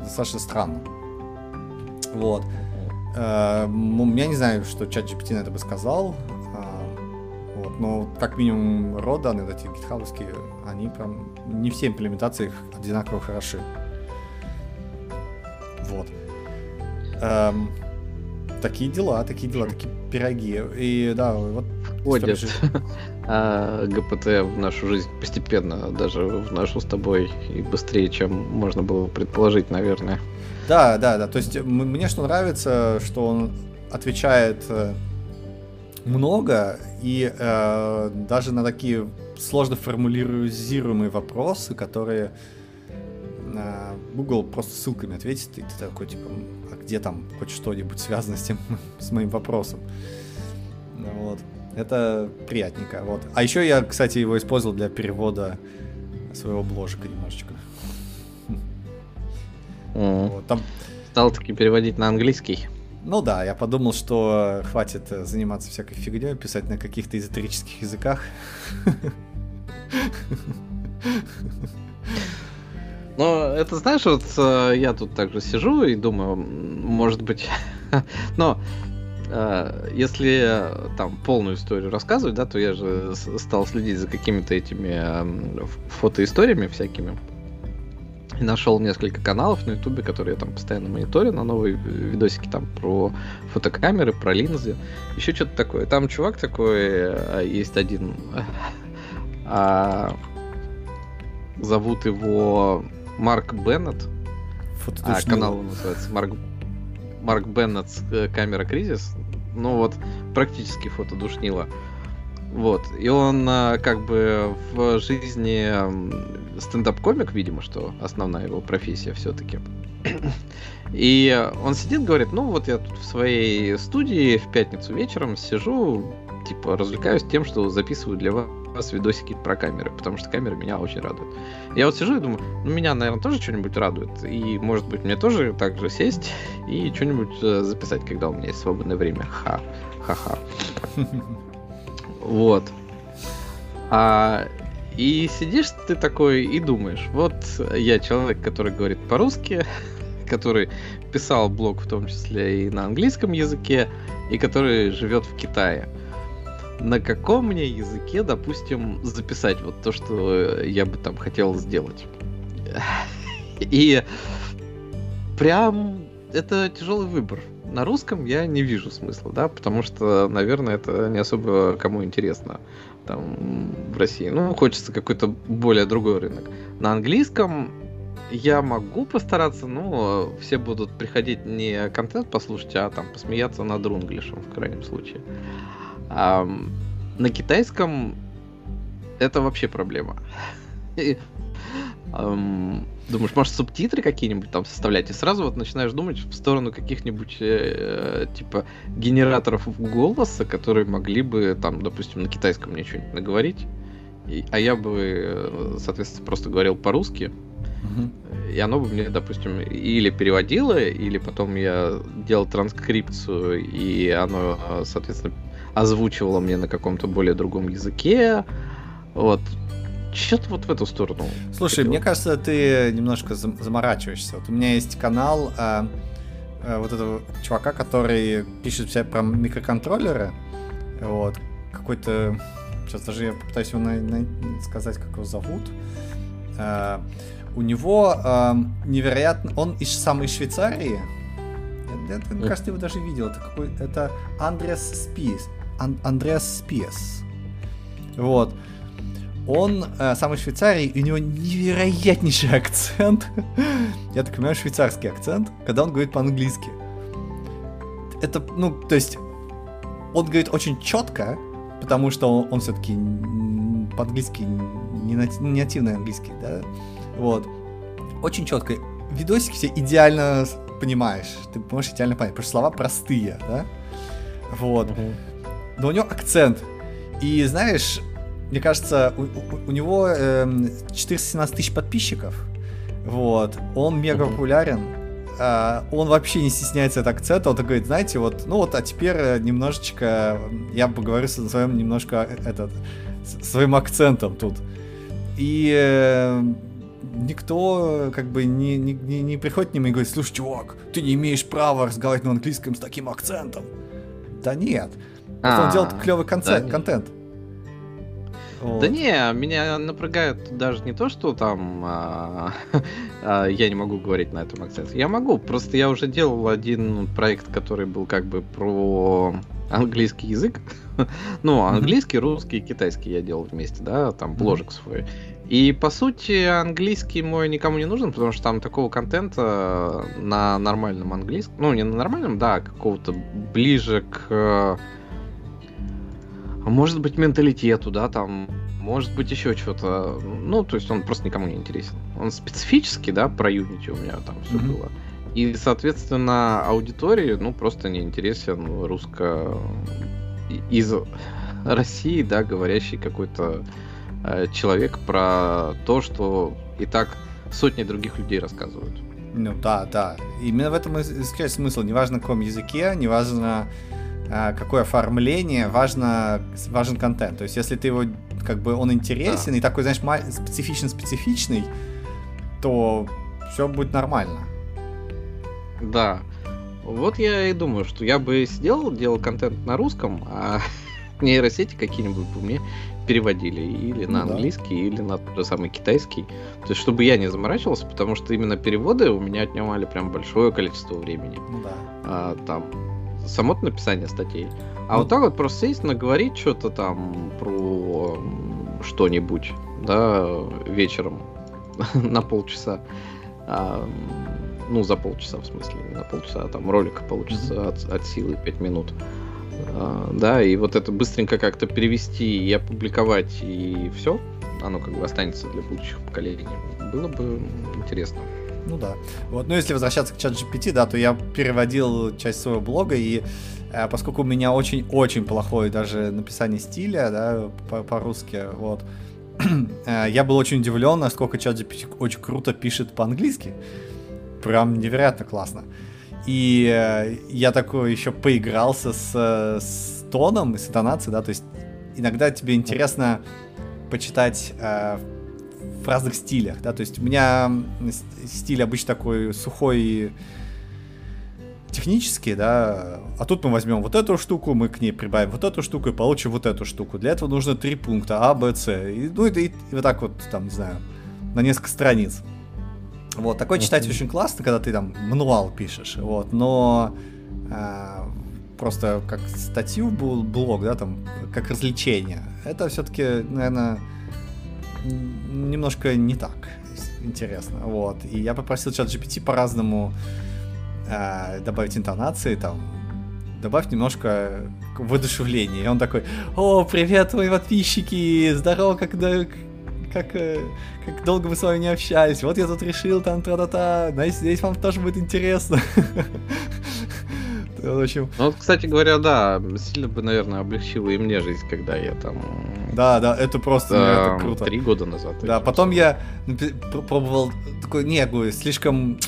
достаточно странно. Вот. Я не знаю, что ChatGPT на это бы сказал, вот, но как минимум raw данные, эти гитхабовские, они прям не все имплементации их одинаково хороши. Вот. Такие дела, такие пироги. И да, вот... Входит ГПТ в нашу жизнь постепенно, даже в нашу с тобой, и быстрее, чем можно было предположить, наверное. Да, то есть мне что нравится, что он отвечает много, и даже на такие сложно формулируемые вопросы, которые Google просто ссылками ответит, и ты такой, типа, а где там хоть что-нибудь связано с тем, с моим вопросом? Вот. Это приятненько. Вот. А еще я, кстати, его использовал для перевода своего бложика немножечко. Вот, там... Стал таки переводить на английский. Ну да, я подумал, что хватит заниматься всякой фигней, писать на каких-то эзотерических языках. Ну, это, знаешь, вот я тут также сижу и думаю, может быть... Но... Если там полную историю рассказывать, да, то я же стал следить за какими-то этими фотоисториями всякими. И нашел несколько каналов на Ютубе, которые я там постоянно мониторю, на новые видосики там про фотокамеры, про линзы, еще что-то такое. Там чувак такой, есть один, зовут его Марк Беннетт, канал его называется Марк Беннетс Камера Кризис, ну вот, практически фото душнило. Вот. И он как бы в жизни стендап-комик, видимо, что основная его профессия все-таки. И он сидит, говорит, ну вот я тут в своей студии в пятницу вечером сижу, типа развлекаюсь тем, что записываю для вас видосики про камеры, потому что камеры меня очень радуют. Я вот сижу и думаю, ну меня, наверное, тоже что-нибудь радует, и, может быть, мне тоже так же сесть и что-нибудь записать, когда у меня есть свободное время. Ха-ха-ха. Вот. И сидишь ты такой и думаешь, вот я человек, который говорит по-русски, который писал блог в том числе и на английском языке, и который живет в Китае. На каком мне языке, допустим, записать вот то, что я бы там хотел сделать? И прям это тяжелый выбор. На русском я не вижу смысла, да, потому что, наверное, это не особо кому интересно там в России. Ну, хочется какой-то более другой рынок. На английском я могу постараться, но все будут приходить не контент послушать, а там посмеяться над рунглишем в крайнем случае. На китайском это вообще проблема. Думаешь, может, субтитры какие-нибудь там составлять, и сразу вот начинаешь думать в сторону каких-нибудь типа генераторов голоса, которые могли бы там, допустим, на китайском мне что-нибудь наговорить, а я бы, соответственно, просто говорил по-русски, и оно бы мне, допустим, или переводило, или потом я делал транскрипцию, и оно, соответственно, озвучивало мне на каком-то более другом языке, вот. Что-то вот в эту сторону. Слушай, мне кажется, ты немножко заморачиваешься. Вот у меня есть канал вот этого чувака, который пишет все про микроконтроллеры. Вот. Какой-то... Сейчас даже я попытаюсь его сказать, как его зовут. У него невероятно... Он из самой Швейцарии. Это, мне кажется, ты его даже видел. Это какой-то... Это Андреас Спитц. Андреас Спитц. Вот. Он сам из Швейцарии, и у него невероятнейший акцент. Я так понимаю, швейцарский акцент, когда он говорит по-английски. Это, ну, то есть, он говорит очень четко, потому что он все-таки по-английски, не нативный английский, да? Вот. Очень четко. Видосики все идеально понимаешь. Ты можешь идеально понять, потому что слова простые, да? Вот. Но у него акцент. И, знаешь... Мне кажется, у него 417 тысяч подписчиков, вот, он мега популярен, он вообще не стесняется от акцента, он так говорит, знаете, вот, ну вот, а теперь немножечко, я поговорю со своим немножко, своим акцентом тут, и никто, как бы, не приходит к нему и говорит, слушай, чувак, ты не имеешь права разговаривать на английском с таким акцентом, да нет, он делает клевый контент. Вот. Да не, меня напрягает даже не то, что там я не могу говорить на этом акценте. Я могу, просто я уже делал один проект, который был как бы про английский язык. Ну, английский, русский, китайский я делал вместе, да, там бложек свой. И, по сути, английский мой никому не нужен, потому что там такого контента на нормальном английском... Ну, не на нормальном, да, какого-то ближе к... Может быть, менталитету, да, там, может быть, еще что-то. Ну, то есть он просто никому не интересен. Он специфически, да, про Unity у меня там все было. И, соответственно, аудитории, ну, просто не интересен русско... из России, да, говорящий какой-то человек про то, что и так сотни других людей рассказывают. Ну, да, да. Именно в этом и заключается смысл. Неважно, на каком языке, неважно... какое оформление, важен контент. То есть, если ты его, как бы, он интересен, да, и такой, знаешь, специфичный, то все будет нормально. Да. Вот я и думаю, что я бы сидел, делал контент на русском, а нейросети какие-нибудь бы мне переводили или на английский, или на тот же самый китайский. То есть, чтобы я не заморачивался, потому что именно переводы у меня отнимали прям большое количество времени. Да. Там... Само написание статей. А вот так вот просто сесть, наговорить что-то там про что-нибудь, да, вечером на полчаса. Ну, за полчаса, в смысле, не на полчаса, а там ролика получится от силы 5 минут. Да, и вот это быстренько как-то перевести и опубликовать, и все, оно как бы останется для будущих поколений. Было бы интересно. Ну да. Вот. Ну, если возвращаться к ChatGPT, да, то я переводил часть своего блога, и поскольку у меня очень-очень плохое даже написание стиля, да, по-русски, вот, я был очень удивлен, насколько ChatGPT очень круто пишет по-английски. Прям невероятно классно. И я такой еще поигрался с тоном и с интонацией, да, то есть иногда тебе интересно почитать... в разных стилях, да, то есть у меня стиль обычно такой сухой и технический, да, а тут мы возьмем вот эту штуку, мы к ней прибавим вот эту штуку и получим вот эту штуку. Для этого нужно 3 пункта, А, Б, С, ну и вот так вот, там, не знаю, на несколько страниц. Вот, такое читать очень классно, когда ты там мануал пишешь, вот, но просто как статью был блог, да, там, как развлечение, это все-таки, наверное, немножко не так интересно, вот, и я попросил ChatGPT по-разному добавить интонации, там, добавь немножко воодушевления. И он такой: о, привет, мои подписчики, здорово, как долго мы с вами не общались, вот я тут решил, там, тра-та-та, надеюсь, вам тоже будет интересно. В общем... Ну, вот, кстати говоря, да, сильно бы, наверное, облегчило и мне жизнь, когда я там... Да, это просто это круто. 3 года назад. Да, потом я пробовал такой, не, говорю, слишком...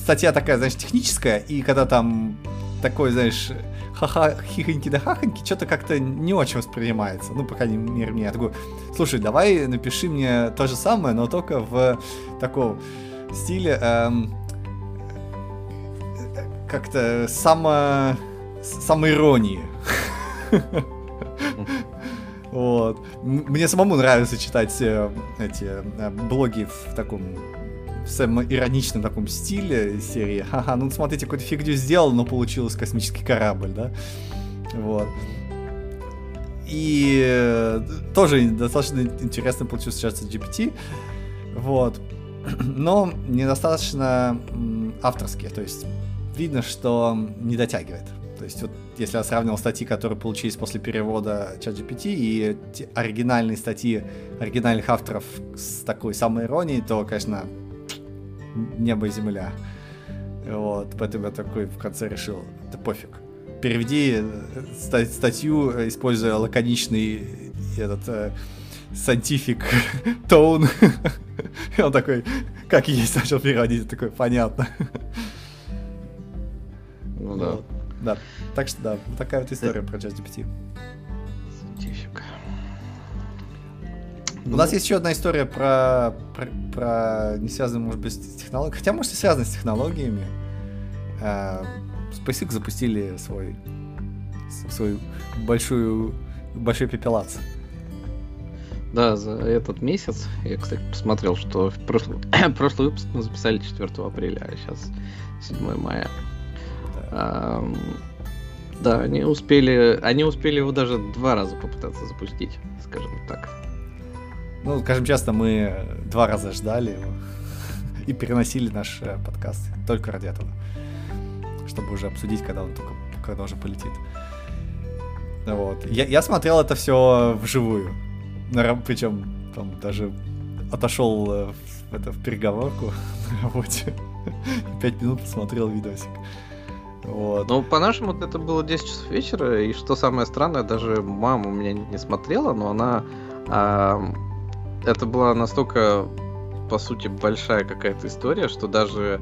Статья такая, значит, техническая, и когда там такой, знаешь, хихоньки да хахоньки, что-то как-то не очень воспринимается. Ну, по крайней мере, мне. Я такой: слушай, давай напиши мне то же самое, но только в таком стиле... как-то самоиронии. Вот. Мне самому нравится читать эти блоги в таком самоироничном таком стиле серии. Ха-ха, ну смотрите, какую-то фигню сделал, но получилось космический корабль, да? Вот. И тоже достаточно интересно получилось сейчас GPT. Вот. Но недостаточно авторские, то есть видно, что не дотягивает. То есть вот если я сравнивал статьи, которые получились после перевода ChatGPT, и оригинальные статьи оригинальных авторов с такой самой иронией, то, конечно, небо и земля. Вот, поэтому я такой в конце решил: да пофиг. Переведи статью, используя лаконичный этот scientific tone. И он такой, как есть, начал переводить, такой: понятно. Ну да. Вот, да. Так что да, вот такая вот история про ChatGPT. У нас есть еще одна история про не связанную, может быть, с технологией. Хотя, может, и связана с технологиями. SpaceX запустили свою большой пепелац. Да, за этот месяц. Я, кстати, посмотрел, что прошлый выпуск мы записали 4 апреля, а сейчас 7 мая. Да, они успели его даже 2 раза попытаться запустить, скажем так. Ну, скажем честно, мы 2 раза ждали его и переносили наш подкаст только ради этого, чтобы уже обсудить, когда уже полетит. Вот. Я смотрел это все вживую, причем там даже отошел в переговорку на работе, 5 минут посмотрел видосик. Вот. Ну, по-нашему, это было 10 часов вечера, и что самое странное, даже мама у меня не смотрела, но она... это была настолько, по сути, большая какая-то история, что даже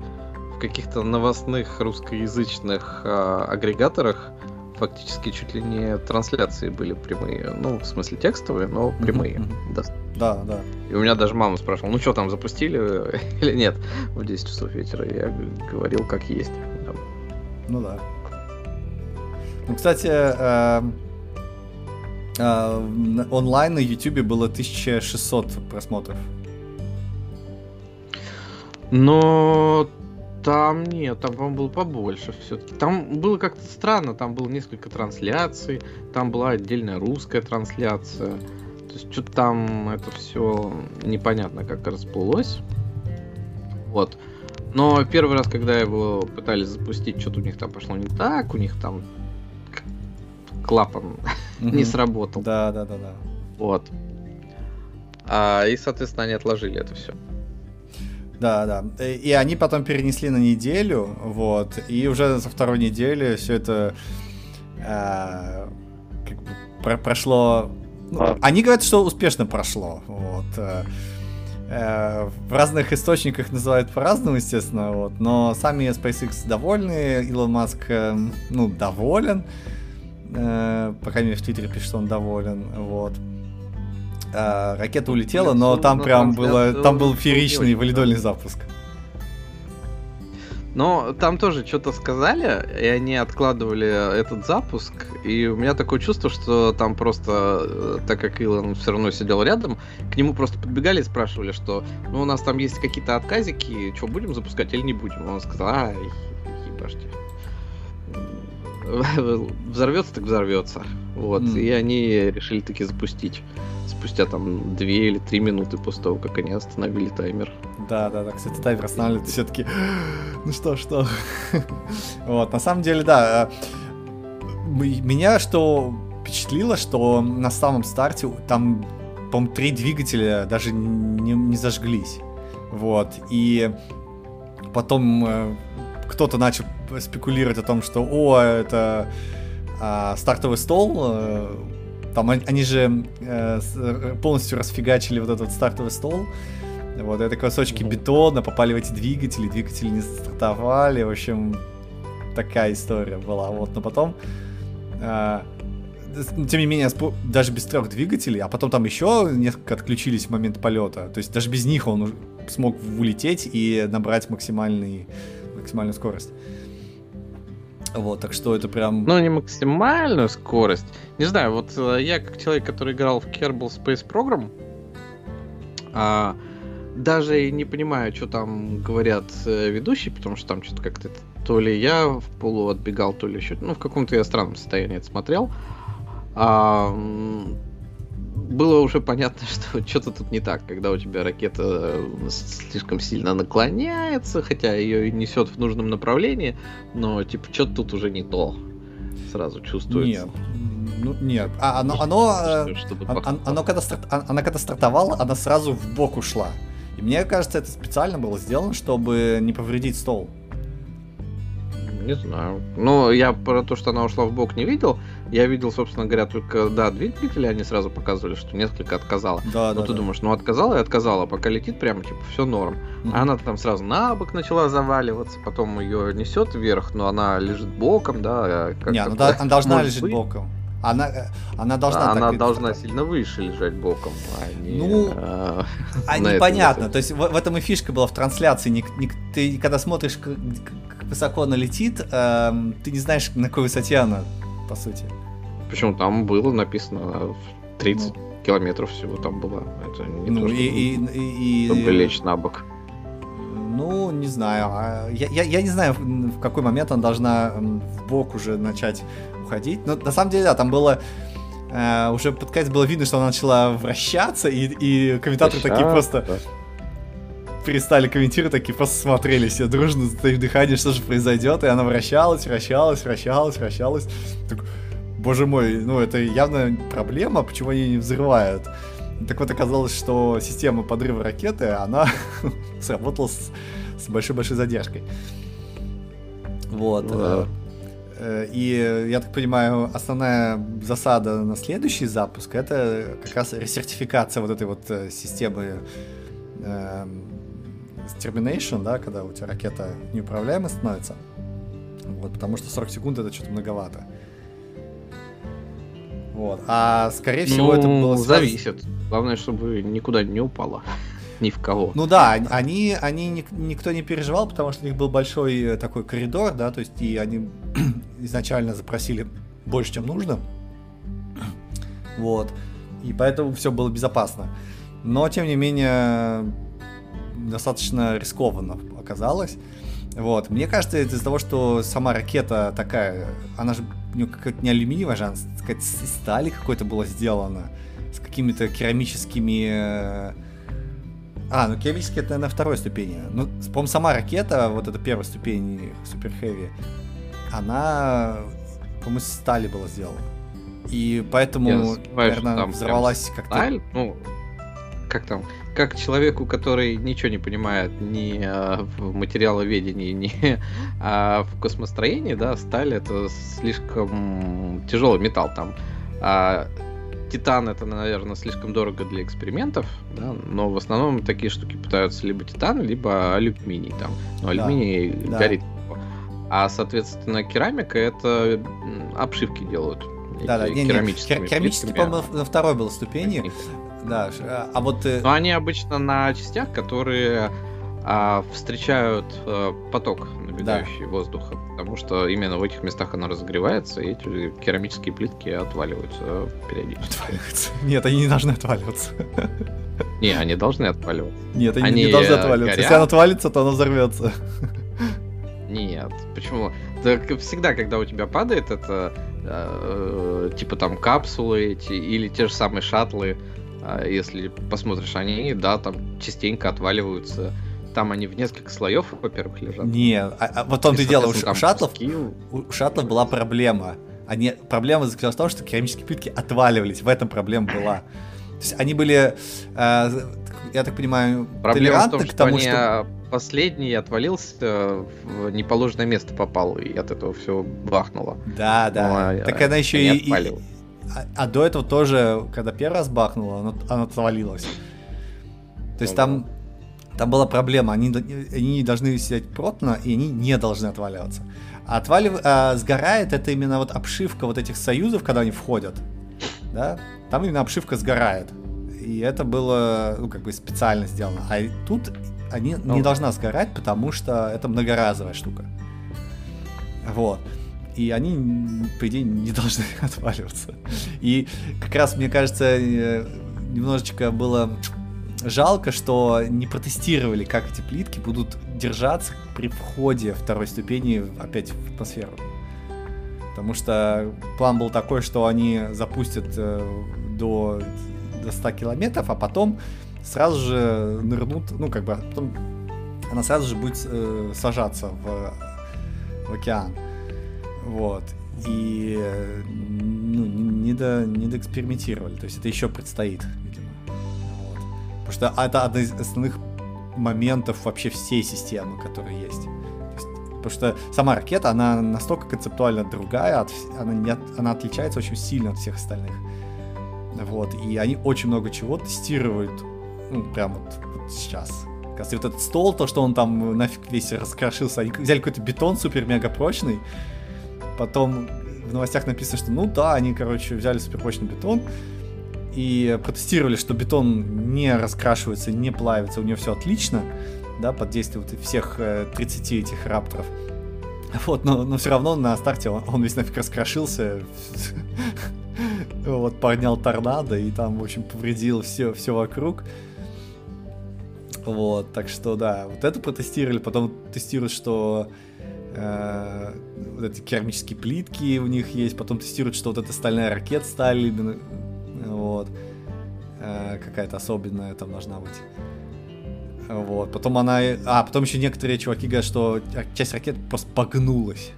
в каких-то новостных русскоязычных агрегаторах фактически чуть ли не трансляции были прямые. Ну, в смысле текстовые, но прямые. Да. И у меня даже мама спрашивала: ну что, там запустили или нет в 10 часов вечера? Я говорил, как есть. Ну да. Ну, кстати, онлайн на Ютубе было 1600 просмотров. Но там нет, там, по-моему, было побольше все-таки. Там было как-то странно, там было несколько трансляций, там была отдельная русская трансляция. То есть что-то там это все непонятно как расплылось. Вот. Но первый раз, когда его пытались запустить, что-то у них там пошло не так, у них там клапан не сработал. Да. Вот. И, соответственно, они отложили это все. Да. И они потом перенесли на неделю, вот, и уже со второй недели все это прошло... Ну, они говорят, что успешно прошло, вот. В разных источниках называют по-разному, естественно, вот, но сами SpaceX довольны, Илон Маск, ну, доволен, по крайней мере, в Твиттере пишет, что он доволен, вот. Ракета улетела, но там прям было, там был фееричный валидольный запуск. Но там тоже что-то сказали, и они откладывали этот запуск, и у меня такое чувство, что там просто, так как Илон все равно сидел рядом, к нему просто подбегали и спрашивали, что ну у нас там есть какие-то отказики, что будем запускать или не будем? Он сказал: а, ебашьте. Взорвется так взорвется. Вот. И они решили таки запустить. Спустя там 2 или 3 минуты после того, как они остановили таймер. Да, кстати, таймер останавливает все-таки. Ну что? Вот, на самом деле, да. меня что впечатлило, что на самом старте там, по-моему, 3 двигателя даже не зажглись. Вот. И потом кто-то начал спекулировать о том, что это стартовый стол. Там они же полностью расфигачили вот этот стартовый стол. Вот это кусочки бетона, попали в эти двигатели, двигатели не стартовали. В общем, такая история была. Вот, но потом, тем не менее, даже без 3 двигателей, а потом там еще несколько отключились в момент полета. То есть даже без них он смог улететь и набрать максимальную скорость. Вот, так что это прям... Ну, не максимальную скорость. Не знаю, вот я как человек, который играл в Kerbal Space Program, даже не понимаю, что там говорят ведущие, потому что там что-то как-то то ли я в полу отбегал, то ли еще... Ну, в каком-то я странном состоянии это смотрел. Было уже понятно, что что-то тут не так, когда у тебя ракета слишком сильно наклоняется, хотя ее и несет в нужном направлении, но типа что-то тут уже не то, сразу чувствуется. Нет. Она когда стартовала, она сразу в бок ушла. И мне кажется, это специально было сделано, чтобы не повредить стол. Не знаю. Ну, я про то, что она ушла в бок, не видел. Я видел, собственно говоря, только двигатели, они сразу показывали, что несколько отказало. Да, но ты думаешь, отказала и отказала, пока летит прямо, типа, все норм. А она там сразу на бок начала заваливаться, потом ее несет вверх, но она лежит боком, да. Нет, она должна лежать боком. Она должна, она должна сильно выше лежать боком. Непонятно. То есть в этом и фишка была в трансляции. Ты когда смотришь, как высоко она летит, ты не знаешь, на какой высоте она, по сути. Почему там было написано 30 километров всего там было. Это не то, чтобы лечь на бок. Ну, не знаю. Я не знаю, в какой момент она должна в бок уже начать уходить. Но на самом деле, да, там было... уже под конец было видно, что она начала вращаться, и комментаторы такие просто... перестали комментировать, такие просто смотрели все дружно, затаив дыхание, что же произойдет, и она вращалась. Так, боже мой, это явно проблема, почему они не взрывают. Так вот, оказалось, что система подрыва ракеты, она сработала с большой-большой задержкой. Вот. Да. И, я так понимаю, основная засада на следующий запуск, это как раз ресертификация вот этой вот системы Termination, да, когда у тебя ракета неуправляемой становится. Вот, потому что 40 секунд это что-то многовато. Вот. А скорее всего это было... зависит. Главное, чтобы никуда не упало. Ни в кого. Ну да, никто не переживал, потому что у них был большой такой коридор, да, то есть и они изначально запросили больше, чем нужно. Вот. И поэтому все было безопасно. Но, тем не менее... достаточно рискованно оказалось. Вот. Мне кажется, это из-за того, что сама ракета такая, она же какая-то не алюминиевая, она какая-то из стали какой-то была сделана, с какими-то керамическими... керамические это, наверное, второй ступени. Ну, по-моему, сама ракета, вот эта первая ступень Super Heavy, она, по-моему, из стали была сделана. И поэтому, наверное, взорвалась как-то... Сталь? Ну, как там... Как человеку, который ничего не понимает ни в материаловедении, ни в космостроении, да, сталь — это слишком тяжелый металл там. Титан — это, наверное, слишком дорого для экспериментов, да, но в основном такие штуки пытаются либо титан, либо алюминий там. Но алюминий горит. А, соответственно, керамика — это обшивки делают. Да, керамические, по-моему, на второй был ступени. Да, а вот... Но они обычно на частях, которые встречают поток, набегающий воздуха, потому что именно в этих местах она разогревается, и эти керамические плитки отваливаются периодически. Отваливаются? Нет, они не должны отваливаться. Не, они должны отваливаться. Нет, они не должны отваливаться. Горят. Если она отвалится, то она взорвется. Нет, почему? Так всегда, когда у тебя падает, это типа там капсулы эти или те же самые шаттлы. Если посмотришь, они, да, там частенько отваливаются. Там они в несколько слоев, во-первых, лежат. Не, вот в том-то и дело, у шаттлов была проблема. Они... Проблема заключалась в том, что керамические плитки отваливались. В этом проблема была. То есть они были, я так понимаю, толерантны к тому, что... Последний отвалился, в неположенное место попал, и от этого все бахнуло. Да, да. Но так она еще и... А до этого тоже, когда первый раз бахнуло, оно отвалилось. То есть там была проблема. Они не должны сидеть плотно, и они не должны отваливаться. А сгорает — это именно вот обшивка вот этих союзов, когда они входят. Да? Там именно обшивка сгорает. И это было, ну, как бы специально сделано. А тут... Они не должна сгорать, потому что это многоразовая штука. Вот. И они, по идее, не должны отваливаться. И как раз, мне кажется, немножечко было жалко, что не протестировали, как эти плитки будут держаться при входе второй ступени опять в атмосферу. Потому что план был такой, что они запустят до 100 километров, а потом... сразу же нырнут, ну, как бы, потом она сразу же будет сажаться в океан. Вот. И ну, недоэкспериментировали. То есть это еще предстоит, видимо. Вот. Потому что это один из основных моментов вообще всей системы, которая есть. Потому что сама ракета, она настолько концептуально другая, она отличается очень сильно от всех остальных. Вот. И они очень много чего тестируют. Ну, прям вот сейчас. Кажется, вот этот стол, то, что он там нафиг весь раскрошился. Они взяли какой-то бетон супер-мега-прочный. Потом в новостях написано, что ну да, они, короче, взяли суперпрочный бетон и протестировали, что бетон не раскрашивается, не плавится, у него все отлично, да, под действием всех 30 этих рапторов. Вот, но все равно на старте он весь нафиг раскрошился. Вот, поднял торнадо и там, в общем, повредил все вокруг. Вот, так что, да, вот это протестировали. Потом тестируют, что вот эти керамические плитки у них есть. Потом тестируют, что вот эта стальная ракета стали именно, вот, какая-то особенная там должна быть. Вот, потом она... А, потом еще некоторые чуваки говорят, что часть ракет просто погнулась.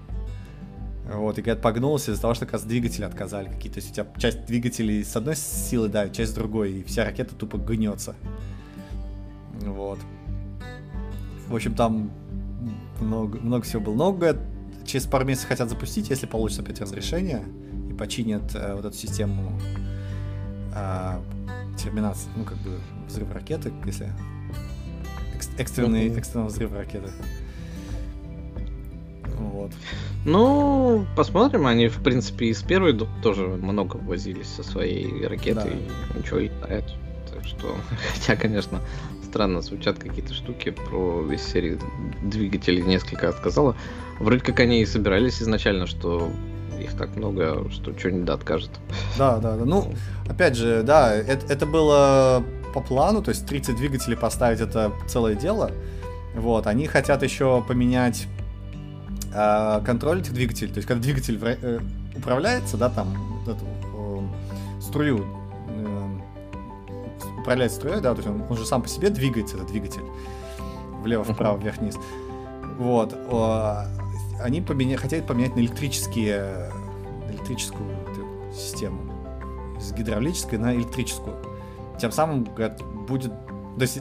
Вот, и говорят, погнулся из-за того, что, как раз, двигатели отказали какие-то. То есть у тебя часть двигателей с одной силы давит, часть с другой, и вся ракета тупо гнется. Вот. В общем, там много всего было. Много. Через пару месяцев хотят запустить, если получится опять разрешение, и починят вот эту систему терминации, ну, как бы, взрыв ракеты, если... экстренный взрыв ракеты. Вот. Ну, посмотрим, они, в принципе, из первой тоже много возились со своей ракетой, да. Ничего и летает. Так что, хотя, конечно, странно звучат какие-то штуки про весь серию двигателей, несколько отказало. Вроде как они и собирались изначально, что их так много, что что-нибудь да откажет. Да. Ну, опять же, да, это было по плану, то есть 30 двигателей поставить — это целое дело. Вот, они хотят еще поменять контроль этих двигателей, то есть когда двигатель управляется, да, там управляет струей, да, то есть он же сам по себе двигается, этот двигатель, влево-вправо, вверх-вниз. Вот. Они хотят поменять на электрическую систему, с гидравлической на электрическую. Тем самым, говорят, будет... То есть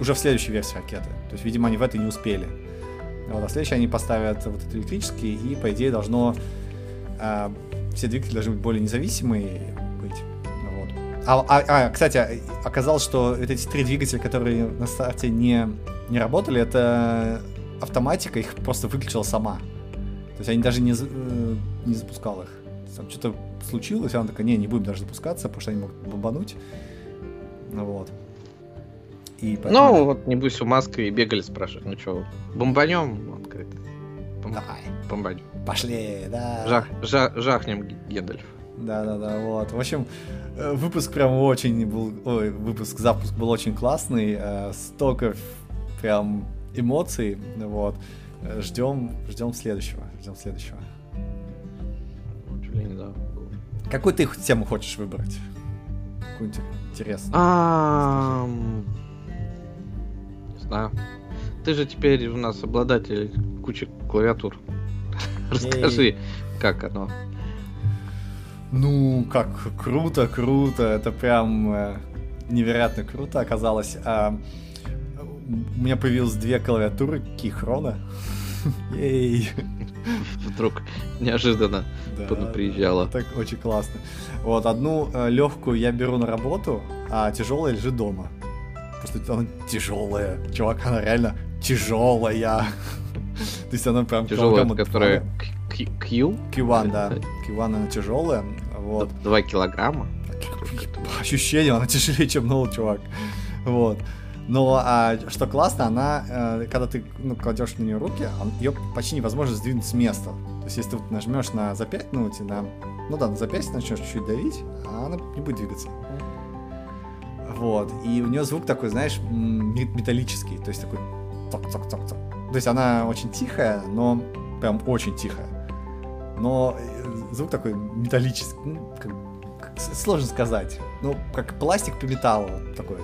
уже в следующей версии ракеты. То есть, видимо, они в это не успели. Вот, а следующие они поставят вот этот электрический, и, по идее, должно... все двигатели должны быть более независимые. Быть. Вот. Кстати, оказалось, что вот эти 3 двигателя, которые на старте не работали, это автоматика их просто выключила сама. То есть они даже не запускал их. Там что-то случилось, и она такая: не будем даже запускаться, потому что они могут бомбануть. Вот. Поэтому... Ну, вот, небось, у Маска и бегали, спрашивают: ну что, бомбанем? Он говорит: давай, бомбанем. Пошли, да. Жахнем Гендальф. Да, вот. В общем, выпуск прям очень был... Ой, запуск был очень классный. Столько прям эмоций, вот. Ждем следующего. Блин, да. Какую ты тему хочешь выбрать? Какую-нибудь интересную. Да. Ты же теперь у нас обладатель кучи клавиатур. Расскажи, как оно. Ну, как круто, круто, это прям невероятно круто оказалось. У меня появилось две клавиатуры Кихрона. Ей! Вдруг неожиданно приезжала. Так очень классно. Вот, одну легкую я беру на работу, а тяжелая лежит дома. Потому что она тяжелая. Чувак, она реально тяжелая. То есть она прям... Тяжелая, которая... Q? Q1, да. Q1 она тяжелая. 2 килограмма? По ощущениям она тяжелее, чем ноут, чувак. Вот. Но что классно, она, когда ты кладешь на нее руки, ее почти невозможно сдвинуть с места. То есть если ты вот нажмешь на запястье, на запястье начнешь чуть-чуть давить, а она не будет двигаться. Вот. И у нее звук такой, знаешь, металлический. То есть такой цок-цок-цок-цок. То есть она очень тихая, но прям очень тихая. Но звук такой металлический. Сложно сказать. Ну, как пластик по металлу такой-то.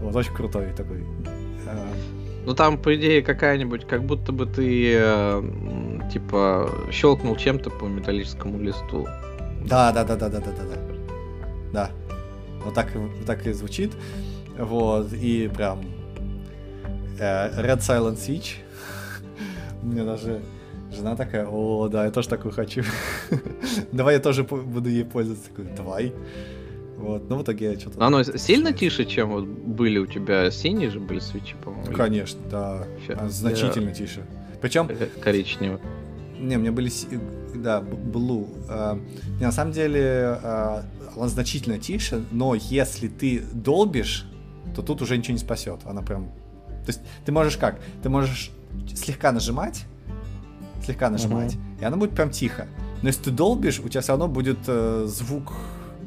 Вот, очень крутой такой. Ну там, по идее, какая-нибудь, как будто бы ты, щелкнул чем-то по металлическому листу. Да. Вот так и звучит. Вот, и прям... Red Silent Switch. У меня даже жена такая, о, да, я тоже такую хочу. Давай я тоже буду ей пользоваться. Давай. Вот, в итоге что-то... Оно сильно тише, чем вот были у тебя синие же были свечи, по-моему? Ну, конечно, да. Значительно тише. Причем... Коричневый. Не, у меня были... Да, blue. На самом деле, она значительно тише, но если ты долбишь, то тут уже ничего не спасет. Она прям... То есть ты можешь как? Ты можешь слегка нажимать, и она будет прям тихо. Но если ты долбишь, у тебя все равно будет звук...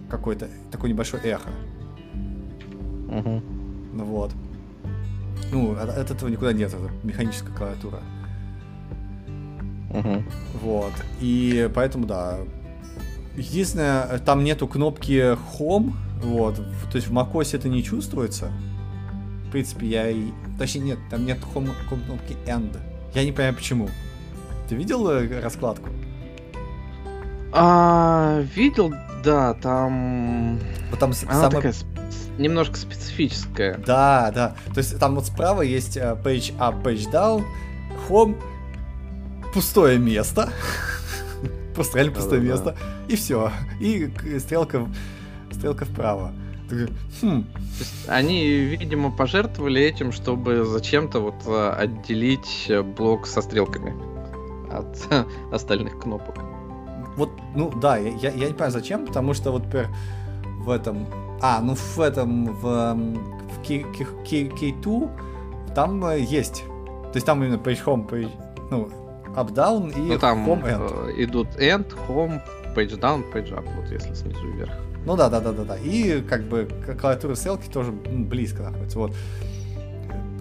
какой-то такой небольшой эхо. Вот. От этого никуда нет, это механическая клавиатура. Вот. И поэтому, да. Единственное, там нету кнопки Home. Вот. То есть в macOS это не чувствуется. В принципе, Точнее, нет, там нет Home кнопки End. Я не понимаю, почему. Ты видел раскладку? Видел. Да, там... Вот там она такая немножко специфическая. Да. То есть там вот справа есть page up, page down, home, пустое место. Просто реально пустое место. И все. И стрелка вправо. Они, видимо, пожертвовали этим, чтобы зачем-то вот отделить блок со стрелками от остальных кнопок. Вот, я не понимаю, зачем, потому что вот, например, в K2 там есть. То есть там именно page home, page, up, down и там home, end. Идут end, home, page down, page up, вот если снизу вверх. Да. И как бы клавиатура стрелки тоже близко находится, вот.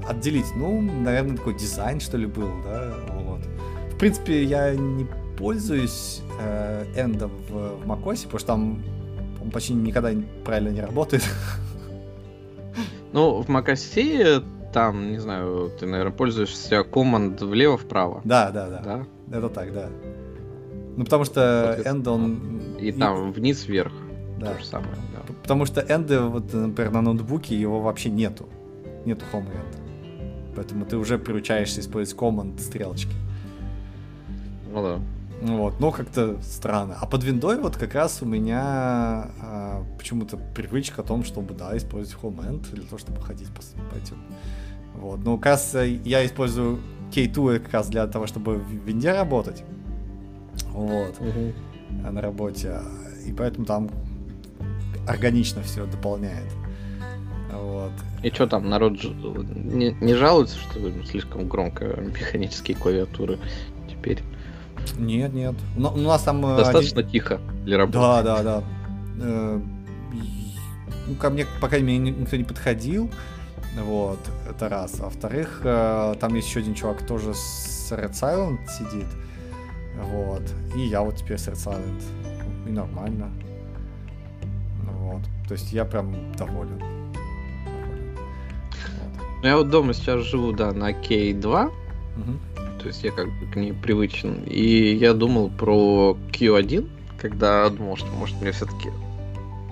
Отделить, наверное, такой дизайн, что ли, был, да, вот. В принципе, я не пользуюсь эндом в macOS, потому что там он почти никогда правильно не работает. В macOS там, не знаю, ты, наверное, пользуешься команд влево-вправо. Да. Это так, да. Потому что end он... И там вниз-вверх. Да. То же самое, да. Потому что энды, например, на ноутбуке его вообще нету. Нету home end. Поэтому ты уже приучаешься использовать команд стрелочки. Да. Как-то странно. А под виндой как раз у меня почему-то привычка о том, чтобы, использовать home end для того, чтобы ходить по этим. Вот. Как раз я использую K2 как раз для того, чтобы в винде работать. Вот. На работе. И поэтому там органично все дополняет. Вот. И что там, народ не жалуется, что слишком громко механические клавиатуры теперь? Нет. У нас там... Достаточно тихо для работы. Да. Ко мне, по крайней мере, никто не подходил. Вот, это раз. А во-вторых, там есть еще один чувак, тоже с Red Silent сидит. Вот. И я вот теперь с Red Silent. И нормально. Вот. То есть я прям доволен. Вот. Я дома сейчас живу, на K2. То есть я к ней привычен. И я думал про Q1, когда думал, что может мне все-таки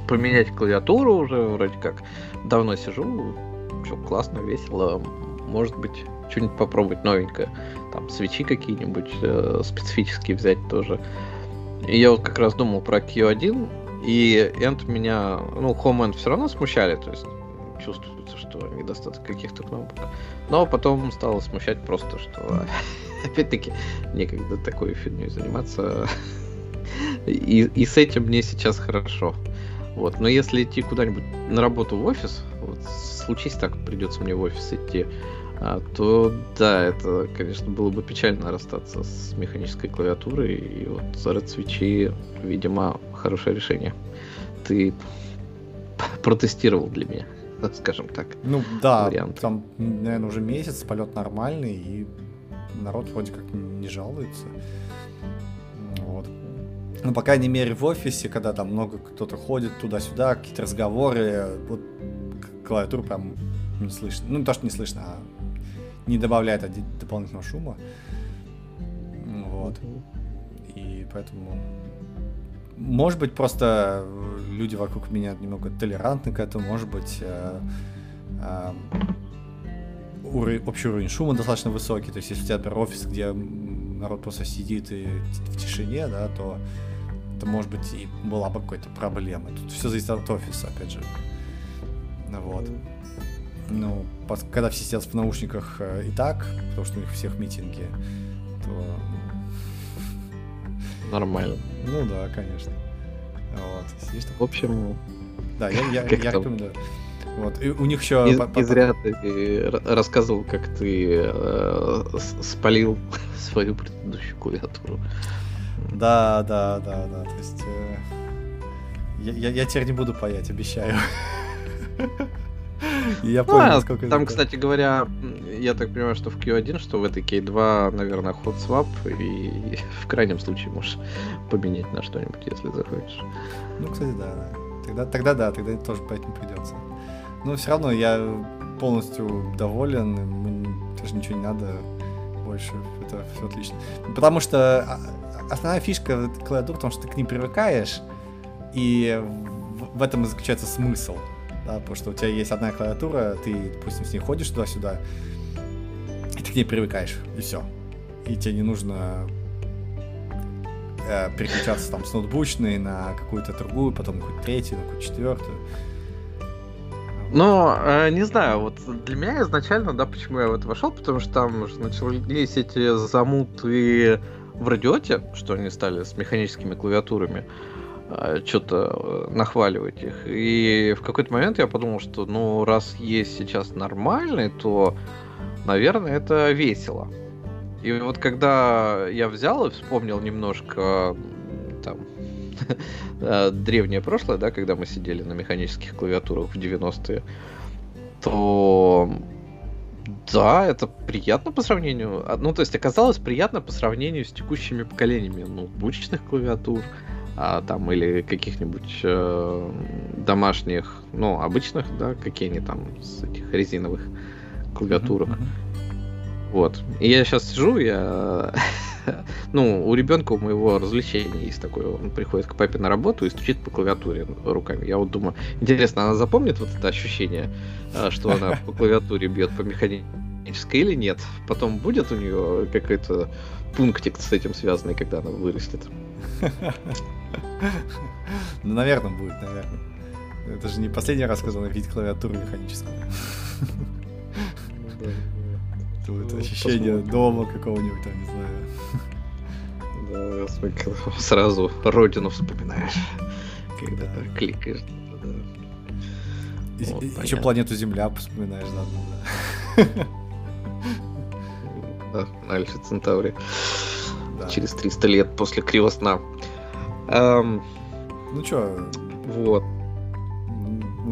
поменять клавиатуру уже, вроде как. Давно сижу, все классно, весело. Может быть, что-нибудь попробовать новенькое. Там свечи какие-нибудь специфические взять тоже. И я вот как раз думал про Q1, и End меня... Ну, Home End все равно смущали, то есть чувствуется, что недостаток каких-то кнопок. Но потом стало смущать просто, что опять-таки некогда такой фигней заниматься. И с этим мне сейчас хорошо. Вот. Но если идти куда-нибудь на работу в офис, вот, случись так, придется мне в офис идти, то да, это, конечно, было бы печально расстаться с механической клавиатурой, и вот Red Switch, видимо, хорошее решение. Ты протестировал для меня, скажем так. Ну да, вариант. Там, наверное, уже месяц, полет нормальный, и народ вроде как не жалуется. Вот. Ну, по крайней мере, в офисе, когда там много кто-то ходит туда-сюда, какие-то разговоры, вот клавиатуру прям не слышно. Ну, не то, что не слышно, а не добавляет дополнительного шума. Вот. И поэтому... Может быть, просто люди вокруг меня немного толерантны к этому, может быть, общий уровень шума достаточно высокий. То есть, если у тебя, например, офис, где народ просто сидит и в тишине, да, то это, может быть, и была бы какой-то проблема. Тут все зависит от офиса, опять же. Вот. Ну, когда все сидят в наушниках и так, потому что у них всех митинги, то... Нормально. Ну да, конечно. Вот. Есть, в общем... Да, я рекомендую. Вот. И у них еще... И зря ты рассказывал, как ты спалил свою предыдущую клавиатуру. Да. То есть... Я теперь не буду паять, обещаю. Я понял, сколько... Там, кстати говоря, я так понимаю, что в Q1, что в этой K2, наверное, hot swap, и в крайнем случае можешь поменять на что-нибудь, если захочешь. Ну, кстати, да. Тогда тоже паять не придется. Но все равно я полностью доволен, мне даже ничего не надо больше, это все отлично. Потому что основная фишка клавиатуры, потому что ты к ним привыкаешь, и в этом и заключается смысл. Да, потому что у тебя есть одна клавиатура, ты, допустим, с ней ходишь туда-сюда, и ты к ней привыкаешь, и все. И тебе не нужно переключаться там с ноутбучной на какую-то другую, потом какую-то третью, на какую-то четвертую. Но, не знаю, вот для меня изначально, да, почему я в это вошел, потому что там уже начались эти замуты в радиоте, что они стали с механическими клавиатурами что-то нахваливать их. И в какой-то момент я подумал, что ну, раз есть сейчас нормальный, то, наверное, это весело. И вот когда я взял и вспомнил немножко там древнее прошлое, да, когда мы сидели на механических клавиатурах в 90-е, то да, это приятно по сравнению. Ну, то есть оказалось приятно по сравнению с текущими поколениями ноутбучных клавиатур, там, или каких-нибудь домашних, ну, обычных, да, какие они там с этих резиновых клавиатурок. Вот. И я сейчас сижу, я... Ну, у ребенка, у моего развлечения есть такое, он приходит к папе на работу и стучит по клавиатуре руками. Я вот думаю, интересно, она запомнит вот это ощущение, что она по клавиатуре бьет, по механической, или нет? Потом будет у нее какой-то пунктик с этим связанный, когда она вырастет? Ну, наверное, будет, наверное. Это же не последний раз, когда она видит клавиатуру механическую. Это ощущение дома какого-нибудь, там, не знаю. Да, сразу родину вспоминаешь, когда кликаешь. Еще планету Земля вспоминаешь заодно, да. Альфа Центаврия. Через 300 лет после Криво сна. Ну чё? Вот. У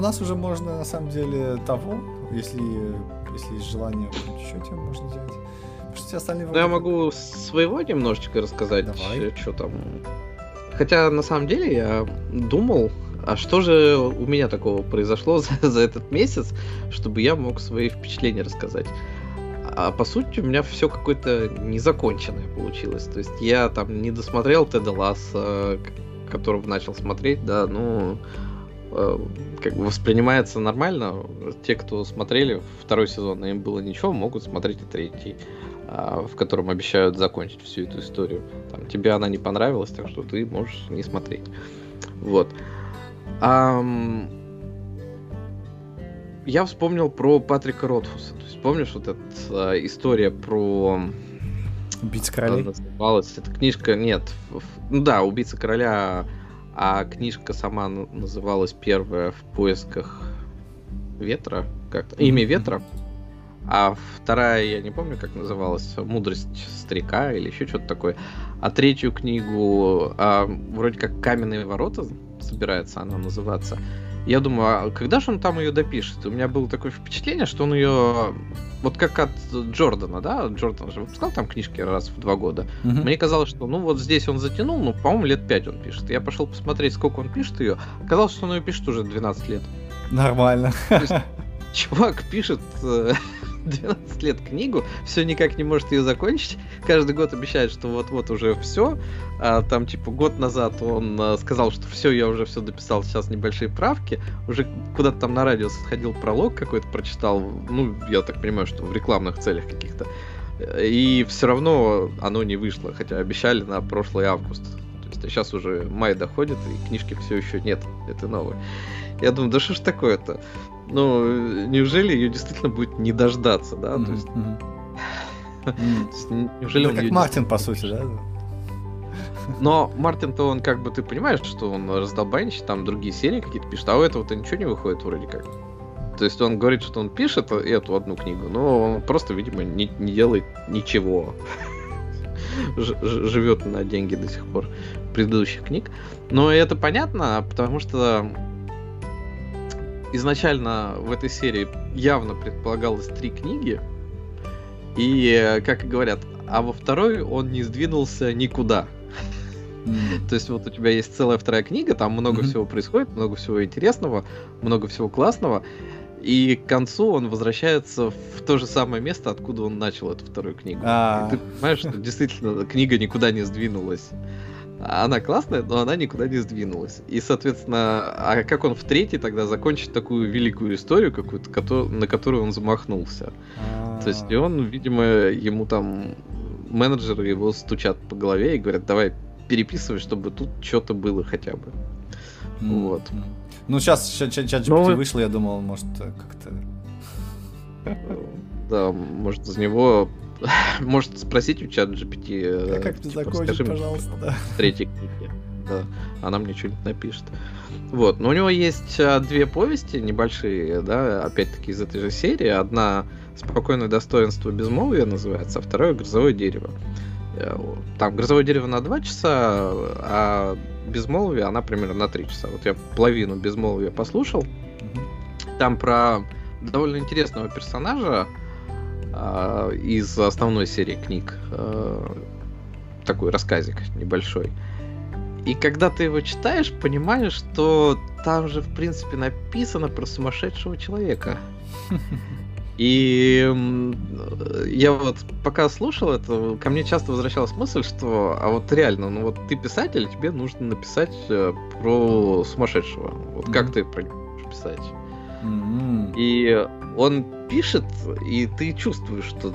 нас уже можно, на самом деле, того, если есть желание, чуть-чуть можно делать. Потому что все остальные... Ну, я могу своего немножечко рассказать. Давай. Что там. Хотя, на самом деле, я думал, а что же у меня такого произошло за этот месяц, чтобы я мог свои впечатления рассказать. А по сути у меня все какое-то незаконченное получилось. То есть я там не досмотрел Теда Лассо, которого начал смотреть, да, ну, как бы воспринимается нормально. Те, кто смотрели второй сезон, им было ничего, могут смотреть и третий, в котором обещают закончить всю эту историю. Там, тебе она не понравилась, так что ты можешь не смотреть. Вот. Я вспомнил про Патрика Ротфуса. То есть, помнишь, вот эта история про... Убийца короля? Это книжка, нет. Да, Убийца короля, а книжка сама называлась первая «В поисках ветра». Как-то. «Имя ветра». А вторая, я не помню, как называлась, «Мудрость старика» или еще что-то такое. А третью книгу, вроде как «Каменные ворота» собирается она называться. Я думаю, а когда же он там ее допишет? У меня было такое впечатление, что он ее... Вот как от Джордана, да? Джордан же выпускал там книжки раз в 2 года. Мне казалось, что ну вот здесь он затянул, ну, по-моему, лет 5 он пишет. Я пошел посмотреть, сколько он пишет ее. Оказалось, что он ее пишет уже 12 лет. Нормально. Есть, чувак пишет 12 лет книгу, все никак не может ее закончить. Каждый год обещает, что вот-вот уже все. А там, типа, год назад он сказал, что все, я уже все дописал, сейчас небольшие правки. Уже куда-то там на радио сходил, пролог какой-то прочитал. Ну, я так понимаю, что в рекламных целях каких-то. И все равно оно не вышло, хотя обещали на прошлый август. То есть, а сейчас уже май доходит, и книжки все еще нет. Это новое. Я думаю, да что ж такое-то? Ну, неужели ее действительно будет не дождаться, да? То есть, неужели он как Мартин, по сути, да? Но Мартин-то он, как бы, ты понимаешь, что он раздолбайничает, там другие серии какие-то пишет, а у этого-то ничего не выходит вроде как. То есть он говорит, что он пишет эту одну книгу, но он просто, видимо, не делает ничего. Живет на деньги до сих пор предыдущих книг. Но это понятно, потому что... Изначально в этой серии явно предполагалось 3 книги, и, как и говорят, а во второй он не сдвинулся никуда. То есть вот у тебя есть целая 2-я книга, там много всего происходит, много всего интересного, много всего классного, и к концу он возвращается в то же самое место, откуда он начал эту 2-ю книгу. И ты понимаешь, что действительно книга никуда не сдвинулась. Она классная, но она никуда не сдвинулась. И, соответственно, а как он в 3-й тогда закончит такую великую историю какую-то, на которую он замахнулся? То есть и он, видимо, ему там менеджеры его стучат по голове и говорят, давай переписывай, чтобы тут что-то было хотя бы. Вот. Ну, сейчас ChatGPT вышло, я думал, может, как-то... Да, может, из него... Может спросить у ChatGPT. А как ты типа, закончишь, пожалуйста, да. 3-й книги. Да. Она мне что-нибудь напишет. Вот. Но у него есть 2 повести небольшие, да, опять-таки из этой же серии. Одна «Спокойное достоинство безмолвия» называется, а вторая «Грозовое дерево». Там «Грозовое дерево» на 2 часа, а «Безмолвие» она примерно на 3 часа. Вот я половину «Безмолвия» послушал. Там про довольно интересного персонажа из основной серии книг, такой рассказик небольшой. И когда ты его читаешь, понимаешь, что там же, в принципе, написано про сумасшедшего человека. И я вот пока слушал это, ко мне часто возвращалась мысль, что а вот реально, ну вот ты писатель, тебе нужно написать про сумасшедшего. Вот как ты про него можешь писать? И он пишет, и ты чувствуешь, что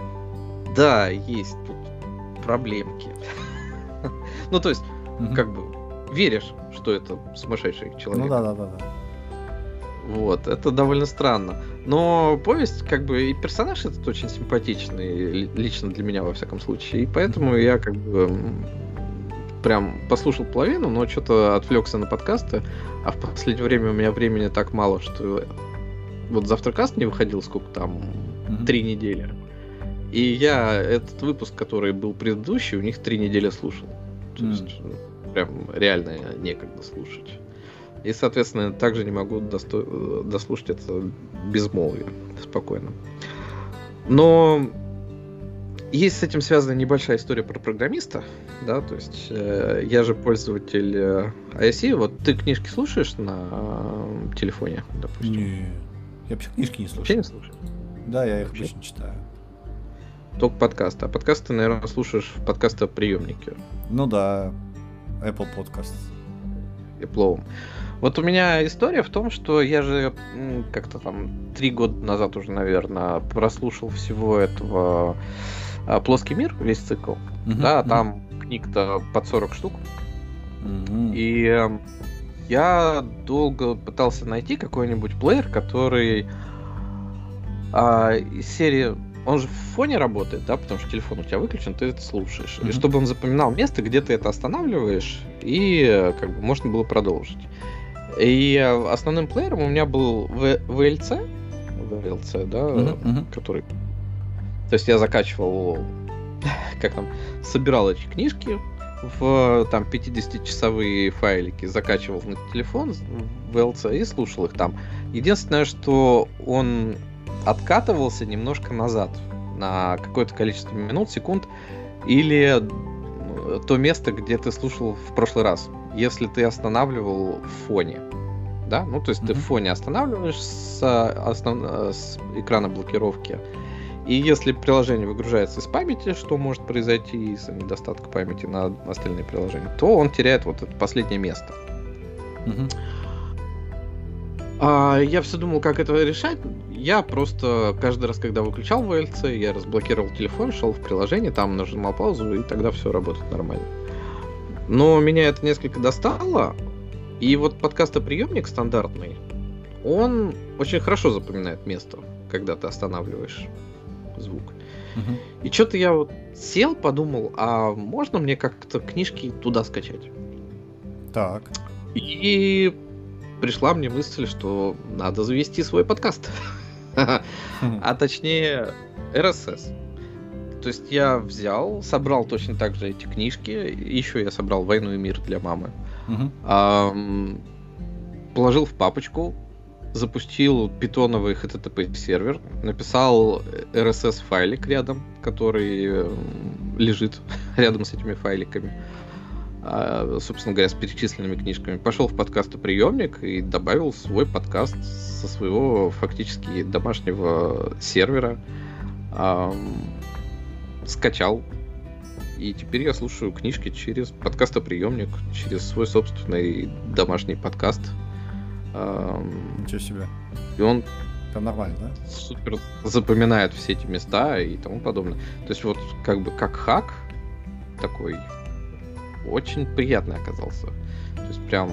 да, есть тут проблемки. Ну, то есть, как бы, веришь, что это сумасшедший человек. Ну, да. Вот, это довольно странно. Но повесть, как бы, и персонаж этот очень симпатичный, лично для меня, во всяком случае. И поэтому я, как бы, прям послушал половину, но что-то отвлекся на подкасты. А в последнее время у меня времени так мало, что... Вот завтракаст не выходил, сколько там, 3 недели. И я этот выпуск, который был предыдущий, у них 3 недели слушал. То есть, прям реально некогда слушать. И, соответственно, также не могу дослушать это безмолвие спокойно. Но есть с этим связана небольшая история про программиста. Да, то есть, я же пользователь ISE. Вот ты книжки слушаешь на телефоне, допустим? Нет. Я вообще книжки не слушаю. Вообще не слушаю? Да, я их обычно читаю. только подкаст. А подкаст ты, наверное, слушаешь в подкастоприемнике. Ну да, Apple Podcast. Apple. Вот у меня история в том, что я же как-то там 3 года назад уже, наверное, прослушал всего этого «Плоский мир», весь цикл. Да, там книг-то под 40 штук. И я долго пытался найти какой-нибудь плеер, который из серии... Он же в фоне работает, да, потому что телефон у тебя выключен, ты это слушаешь. И чтобы он запоминал место, где ты это останавливаешь, и как бы можно было продолжить. И основным плеером у меня был VLC, да, который... То есть я закачивал, как там, собирал эти книжки в там 50-часовые файлики, закачивал на телефон VLC и слушал их там. Единственное, что он... откатывался немножко назад на какое-то количество минут, секунд или то место, где ты слушал в прошлый раз, если ты останавливал в фоне, да, ну то есть ты в фоне останавливаешь с экрана блокировки, и если приложение выгружается из памяти, что может произойти из-за недостатка памяти на остальные приложения, то он теряет вот это последнее место. Я все думал, как это решать. Я просто каждый раз, когда выключал VLC, я разблокировал телефон, шел в приложение, там нажимал паузу, и тогда все работает нормально. Но меня это несколько достало, и вот подкастоприемник стандартный, он очень хорошо запоминает место, когда ты останавливаешь звук. И что-то я вот сел, подумал, а можно мне как-то книжки туда скачать? Так. И пришла мне мысль, что надо завести свой подкаст. А точнее RSS. То есть я взял, собрал точно так же эти книжки. Еще я собрал «Войну и мир» для мамы. Положил в папочку, запустил питоновый HTTP сервер, написал RSS файлик рядом, который лежит рядом с этими файликами. Собственно говоря, с перечисленными книжками. Пошел в подкастоприемник и добавил свой подкаст со своего фактически домашнего сервера. Скачал. И теперь я слушаю книжки через подкастоприемник, через свой собственный домашний подкаст. Ничего себе. И он... Это нормально, да? Супер запоминает все эти места и тому подобное. То есть вот как бы как хак такой... Очень приятный оказался. То есть прям...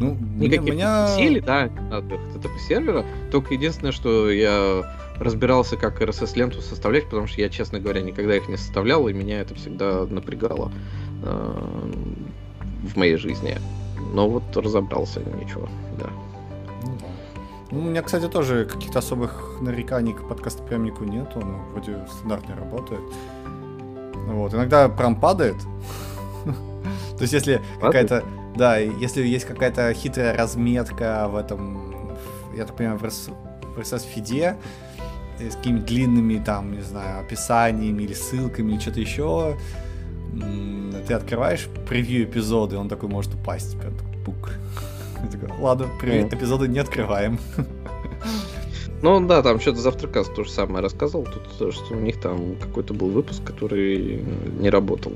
Ну, никаких усилий, да, от этого сервера. Только единственное, что я разбирался, как RSS-ленту составлять, потому что я, честно говоря, никогда их не составлял, и меня это всегда напрягало в моей жизни. Но вот разобрался, ничего, да. Ну, у меня, кстати, тоже каких-то особых нареканий к подкастоприемнику нету. Он вроде стандартно работает. Вот, иногда прям падает. То есть, если какая-то... Да, если есть какая-то хитрая разметка в этом... Я так понимаю, в RSS-фиде с какими-то длинными, там, не знаю, описаниями или ссылками, или что-то еще, ты открываешь превью эпизода, и он такой может упасть. Прям пук. Такой, ладно, привет, эпизоды не открываем. Ну да, там что-то Завтракаст то же самое рассказывал, тут, что у них там какой-то был выпуск, который не работал.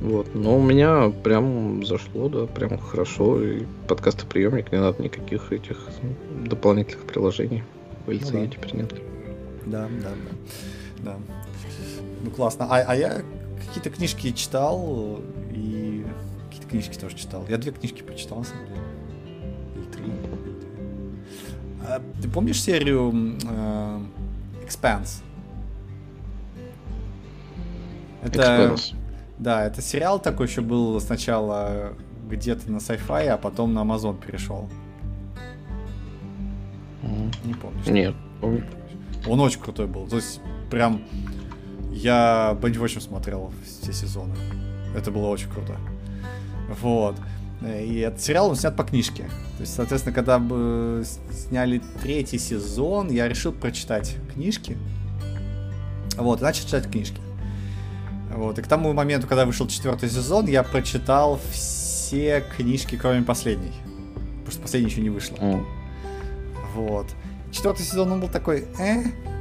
Вот. Но у меня прям зашло, да, прям хорошо. И подкастоприемник, не надо никаких этих дополнительных приложений. В лице ну, да. Теперь нет. Да. Ну классно. А я какие-то книжки читал, и какие-то книжки тоже читал. Я 2 книжки прочитал, на самом деле. Или 3. Ты помнишь серию Expanse? Да, это сериал такой еще был сначала где-то на Sci-Fi, а потом на Amazon перешел. Не помнишь? Нет. Помню. Он очень крутой был. То есть прям я бенч-вотчем смотрел все сезоны. Это было очень круто. Вот. И этот сериал, он снят по книжке. То есть, соответственно, когда бы сняли 3-й сезон, я решил прочитать книжки. Вот, и начал читать книжки. Вот, и к тому моменту, когда вышел 4-й сезон, я прочитал все книжки, кроме последней. Потому что последняя еще не вышла. Вот. 4-й сезон, он был такой,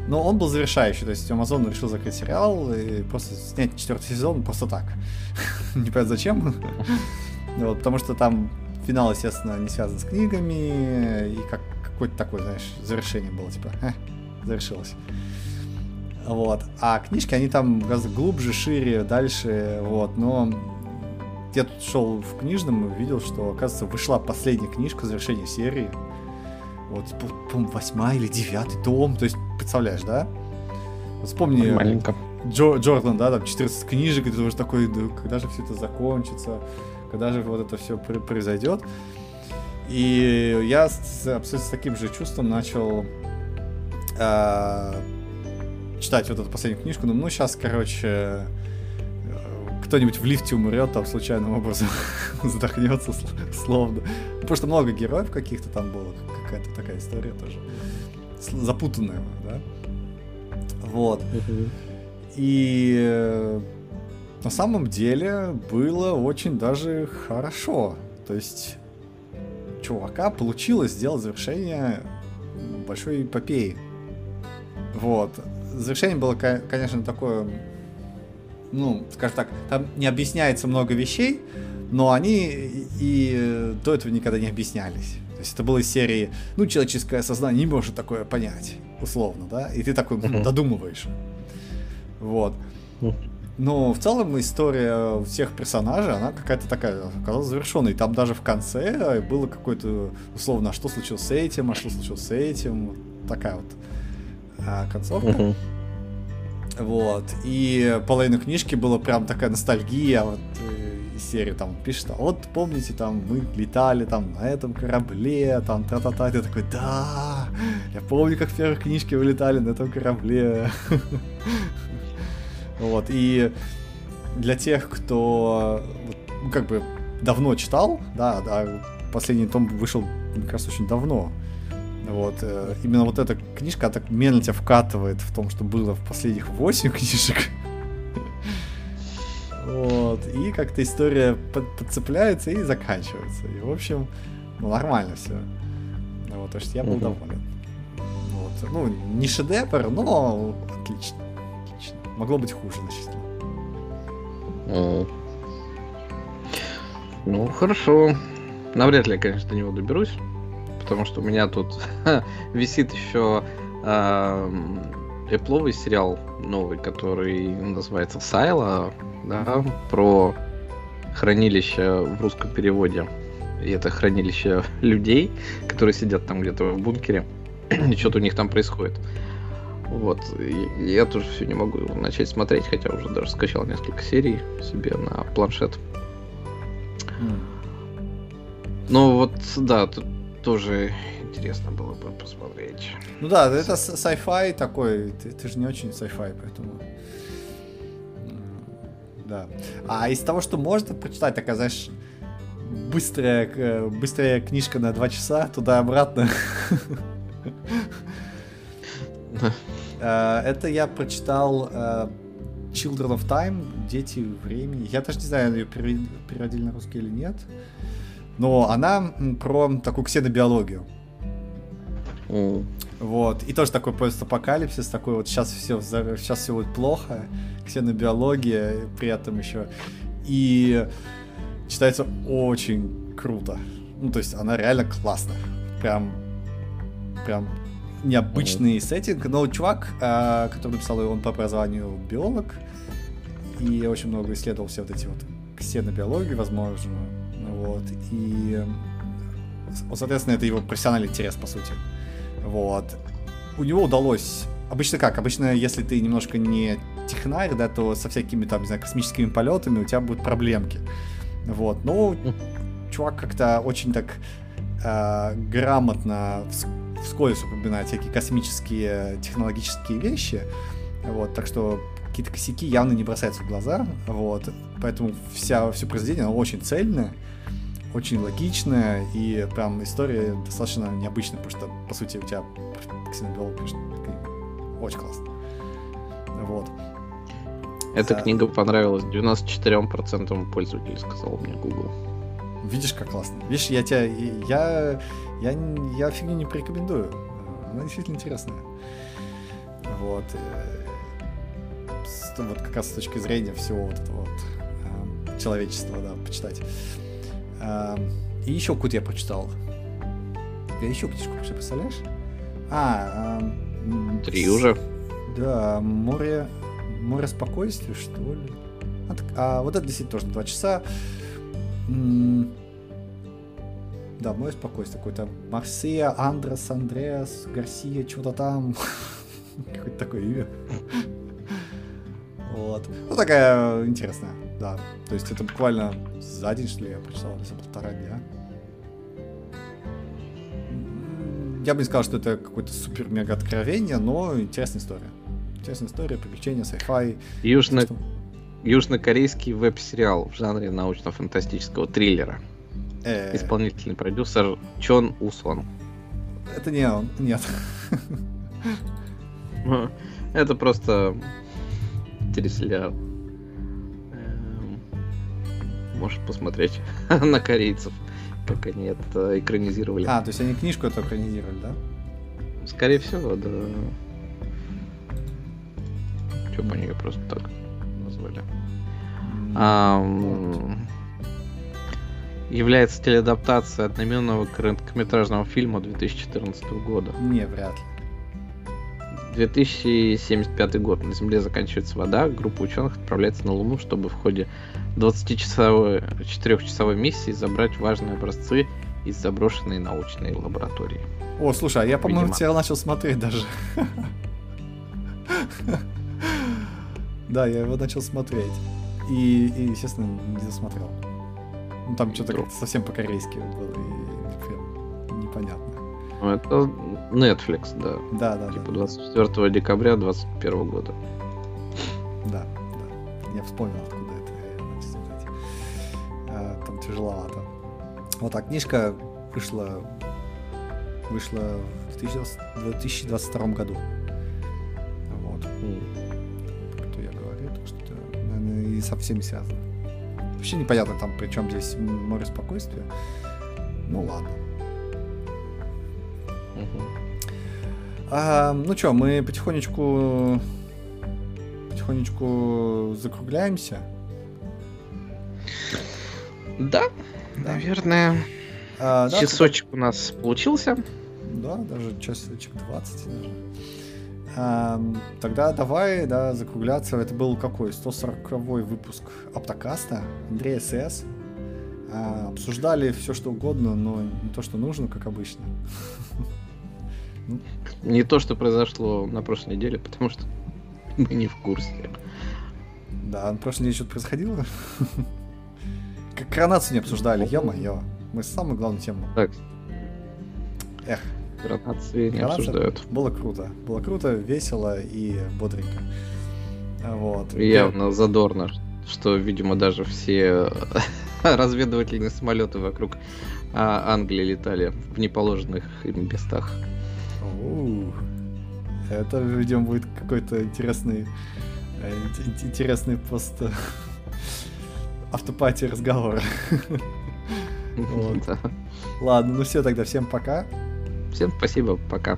Но он был завершающий, то есть Amazon решил закрыть сериал и просто снять 4-й сезон просто так. Не понятно зачем. Вот, потому что там финал, естественно, не связан с книгами, и как какое-то такое, знаешь, завершение было, типа, завершилось. Вот. А книжки, они там гораздо глубже, шире, дальше, вот, но я тут шел в книжном и видел, что, оказывается, вышла последняя книжка завершения серии. Вот, по-моему, 8-й или 9-й том, то есть, представляешь, да? Вот вспомни Джордан, да, там 14 книжек, и ты уже такой, да, когда же все это закончится, когда же вот это все произойдет. И я абсолютно с таким же чувством начал читать вот эту последнюю книжку. Ну, сейчас, короче, кто-нибудь в лифте умрет, там, случайным образом задохнется, словно. Потому что много героев каких-то там было, какая-то такая история тоже. Запутанная, да? Вот. И на самом деле было очень даже хорошо. То есть чувака получилось сделать завершение большой эпопеи. Вот. Завершение было, конечно, такое, ну, скажем так, там не объясняется много вещей, но они и до этого никогда не объяснялись. То есть это было из серии, ну, человеческое сознание не может такое понять, условно, да? И ты такой додумываешь. Вот. Но в целом история всех персонажей, она какая-то такая, оказалась завершенной. Там даже в конце было какое-то, условно, а что случилось с этим, а что случилось с этим. Вот такая вот концовка. Вот. И половину книжки была прям такая ностальгия, вот, серию там пишет, а вот помните, там мы летали там на этом корабле, там та-та-та, и ты такой, да, я помню, как в первой книжке вы летали на этом корабле. Вот, и для тех, кто как бы давно читал, да, последний том вышел, мне кажется, очень давно, вот, именно вот эта книжка так медленно тебя вкатывает в том, что было в последних 8 книжек. Вот, и как-то история подцепляется и заканчивается. И, в общем, ну, нормально все. Вот, то есть я был доволен. Вот. Ну, не шедевр, но отлично. Отлично. Могло быть хуже, значит. Ну, хорошо. Навряд ли я, конечно, до него доберусь. Потому что у меня тут висит еще Apple-овый сериал новый, который называется Silo. Да, про хранилище в русском переводе. И это хранилище людей, которые сидят там где-то в бункере, и что-то у них там происходит. Вот. И я тоже все не могу начать смотреть, хотя уже даже скачал несколько серий себе на планшет. Ну вот, да, тут тоже интересно было бы посмотреть. Ну да, это sci-fi такой, ты же не очень sci-fi, поэтому... Да. А из того, что можно прочитать, такая, знаешь, быстрая книжка на 2 часа, туда-обратно. Это я прочитал Children of Time, Дети времени. Я даже не знаю, ее переводили на русский или нет. Но она про такую ксенобиологию. Вот. И тоже такой постапокалипсис, такой вот сейчас все будет плохо, ксенобиология, при этом еще. И читается очень круто. Ну, то есть она реально классная. Прям необычный сеттинг. Но чувак, который написал его, он по образованию биолог. И очень много исследовал все вот эти вот ксенобиологии, возможно. Вот. И, соответственно, это его профессиональный интерес, по сути. Вот. У него удалось... Обычно как? Обычно, если ты немножко не технарь, да, то со всякими там, не знаю, космическими полетами у тебя будут проблемки. Вот. Но чувак как-то очень так грамотно вскользь упоминает всякие космические технологические вещи. Вот. Так что какие-то косяки явно не бросаются в глаза. Вот. Поэтому все произведение, оно очень цельное, очень логичная, и прям история достаточно необычная, потому что, по сути, у тебя ксенобиолог пишет книгу. Очень классно. Вот. Эта книга понравилась 94% пользователей, сказал мне Google. Видишь, как классно. Видишь, я фигню не порекомендую. Она действительно интересная. Вот. Вот как раз с точки зрения всего вот этого вот человечества, да, почитать. И еще какую-то я прочитал. Я еще книжку прочитал, представляешь? Три уже. Да, море спокойствия, что ли? Вот это действительно тоже 2 часа. Да, море спокойствия. Какой-то Марсия, Андреас, Гарсия, чего-то там. Какое-то такое имя. Вот. Ну, такая интересная, да. То есть это буквально за день, что ли, я прочитал, или за 1,5 дня. Я бы не сказал, что это какое-то супер-мега откровение, но интересная история. Интересная история, приключения, sci-fi. Южнокорейский веб-сериал в жанре научно-фантастического триллера. Исполнительный продюсер Чон Усон. Это не он, нет. Это просто телесериал. Можешь посмотреть на корейцев, как они это экранизировали. То есть они книжку эту экранизировали, да? Скорее всего, да. Чё бы они ее просто так назвали? Является телеадаптацией одноименного короткометражного фильма 2014 года. Не, вряд ли. 2075 год. На Земле заканчивается вода. Группа ученых отправляется на Луну, чтобы в ходе 24-часовой миссии забрать важные образцы из заброшенной научной лаборатории. О, слушай, я, по-моему, тебя начал смотреть даже. Да, я его начал смотреть. И, естественно, не досмотрел. Ну, там что-то как-то совсем по-корейски было, и непонятно. Ну, это Netflix, да. Да. Типа 24 декабря 2021 года. Да. Я вспомнил, откуда это. Там тяжеловато. Вот так, книжка вышла в 2022 году. Вот. Кто я говорю, то что-то, наверное, и совсем не связано. Вообще непонятно там, при чем здесь море спокойствия. Ну ладно. Ну что, мы потихонечку закругляемся. Да. Наверное. Часочек у нас получился. Да, даже часочек 20, наверное. Тогда давай, да, закругляться. Это был какой? 140-й выпуск Аптокаста. Андрей СС. Обсуждали все, что угодно, но не то, что нужно, как обычно. Не то, что произошло на прошлой неделе, потому что мы не в курсе. Да, на прошлой неделе что-то происходило. Как коронацию не обсуждали, ё-моё. Мы самую главную тему. Так. Эх. Гранации не обсуждают. Было круто, весело и бодренько. Вот. Явно задорно, что, видимо, даже все разведывательные самолеты вокруг Англии летали в неположенных им местах. Это, видимо, будет какой-то интересный просто автопати разговор. Ладно, ну все тогда, всем пока. Всем спасибо, пока.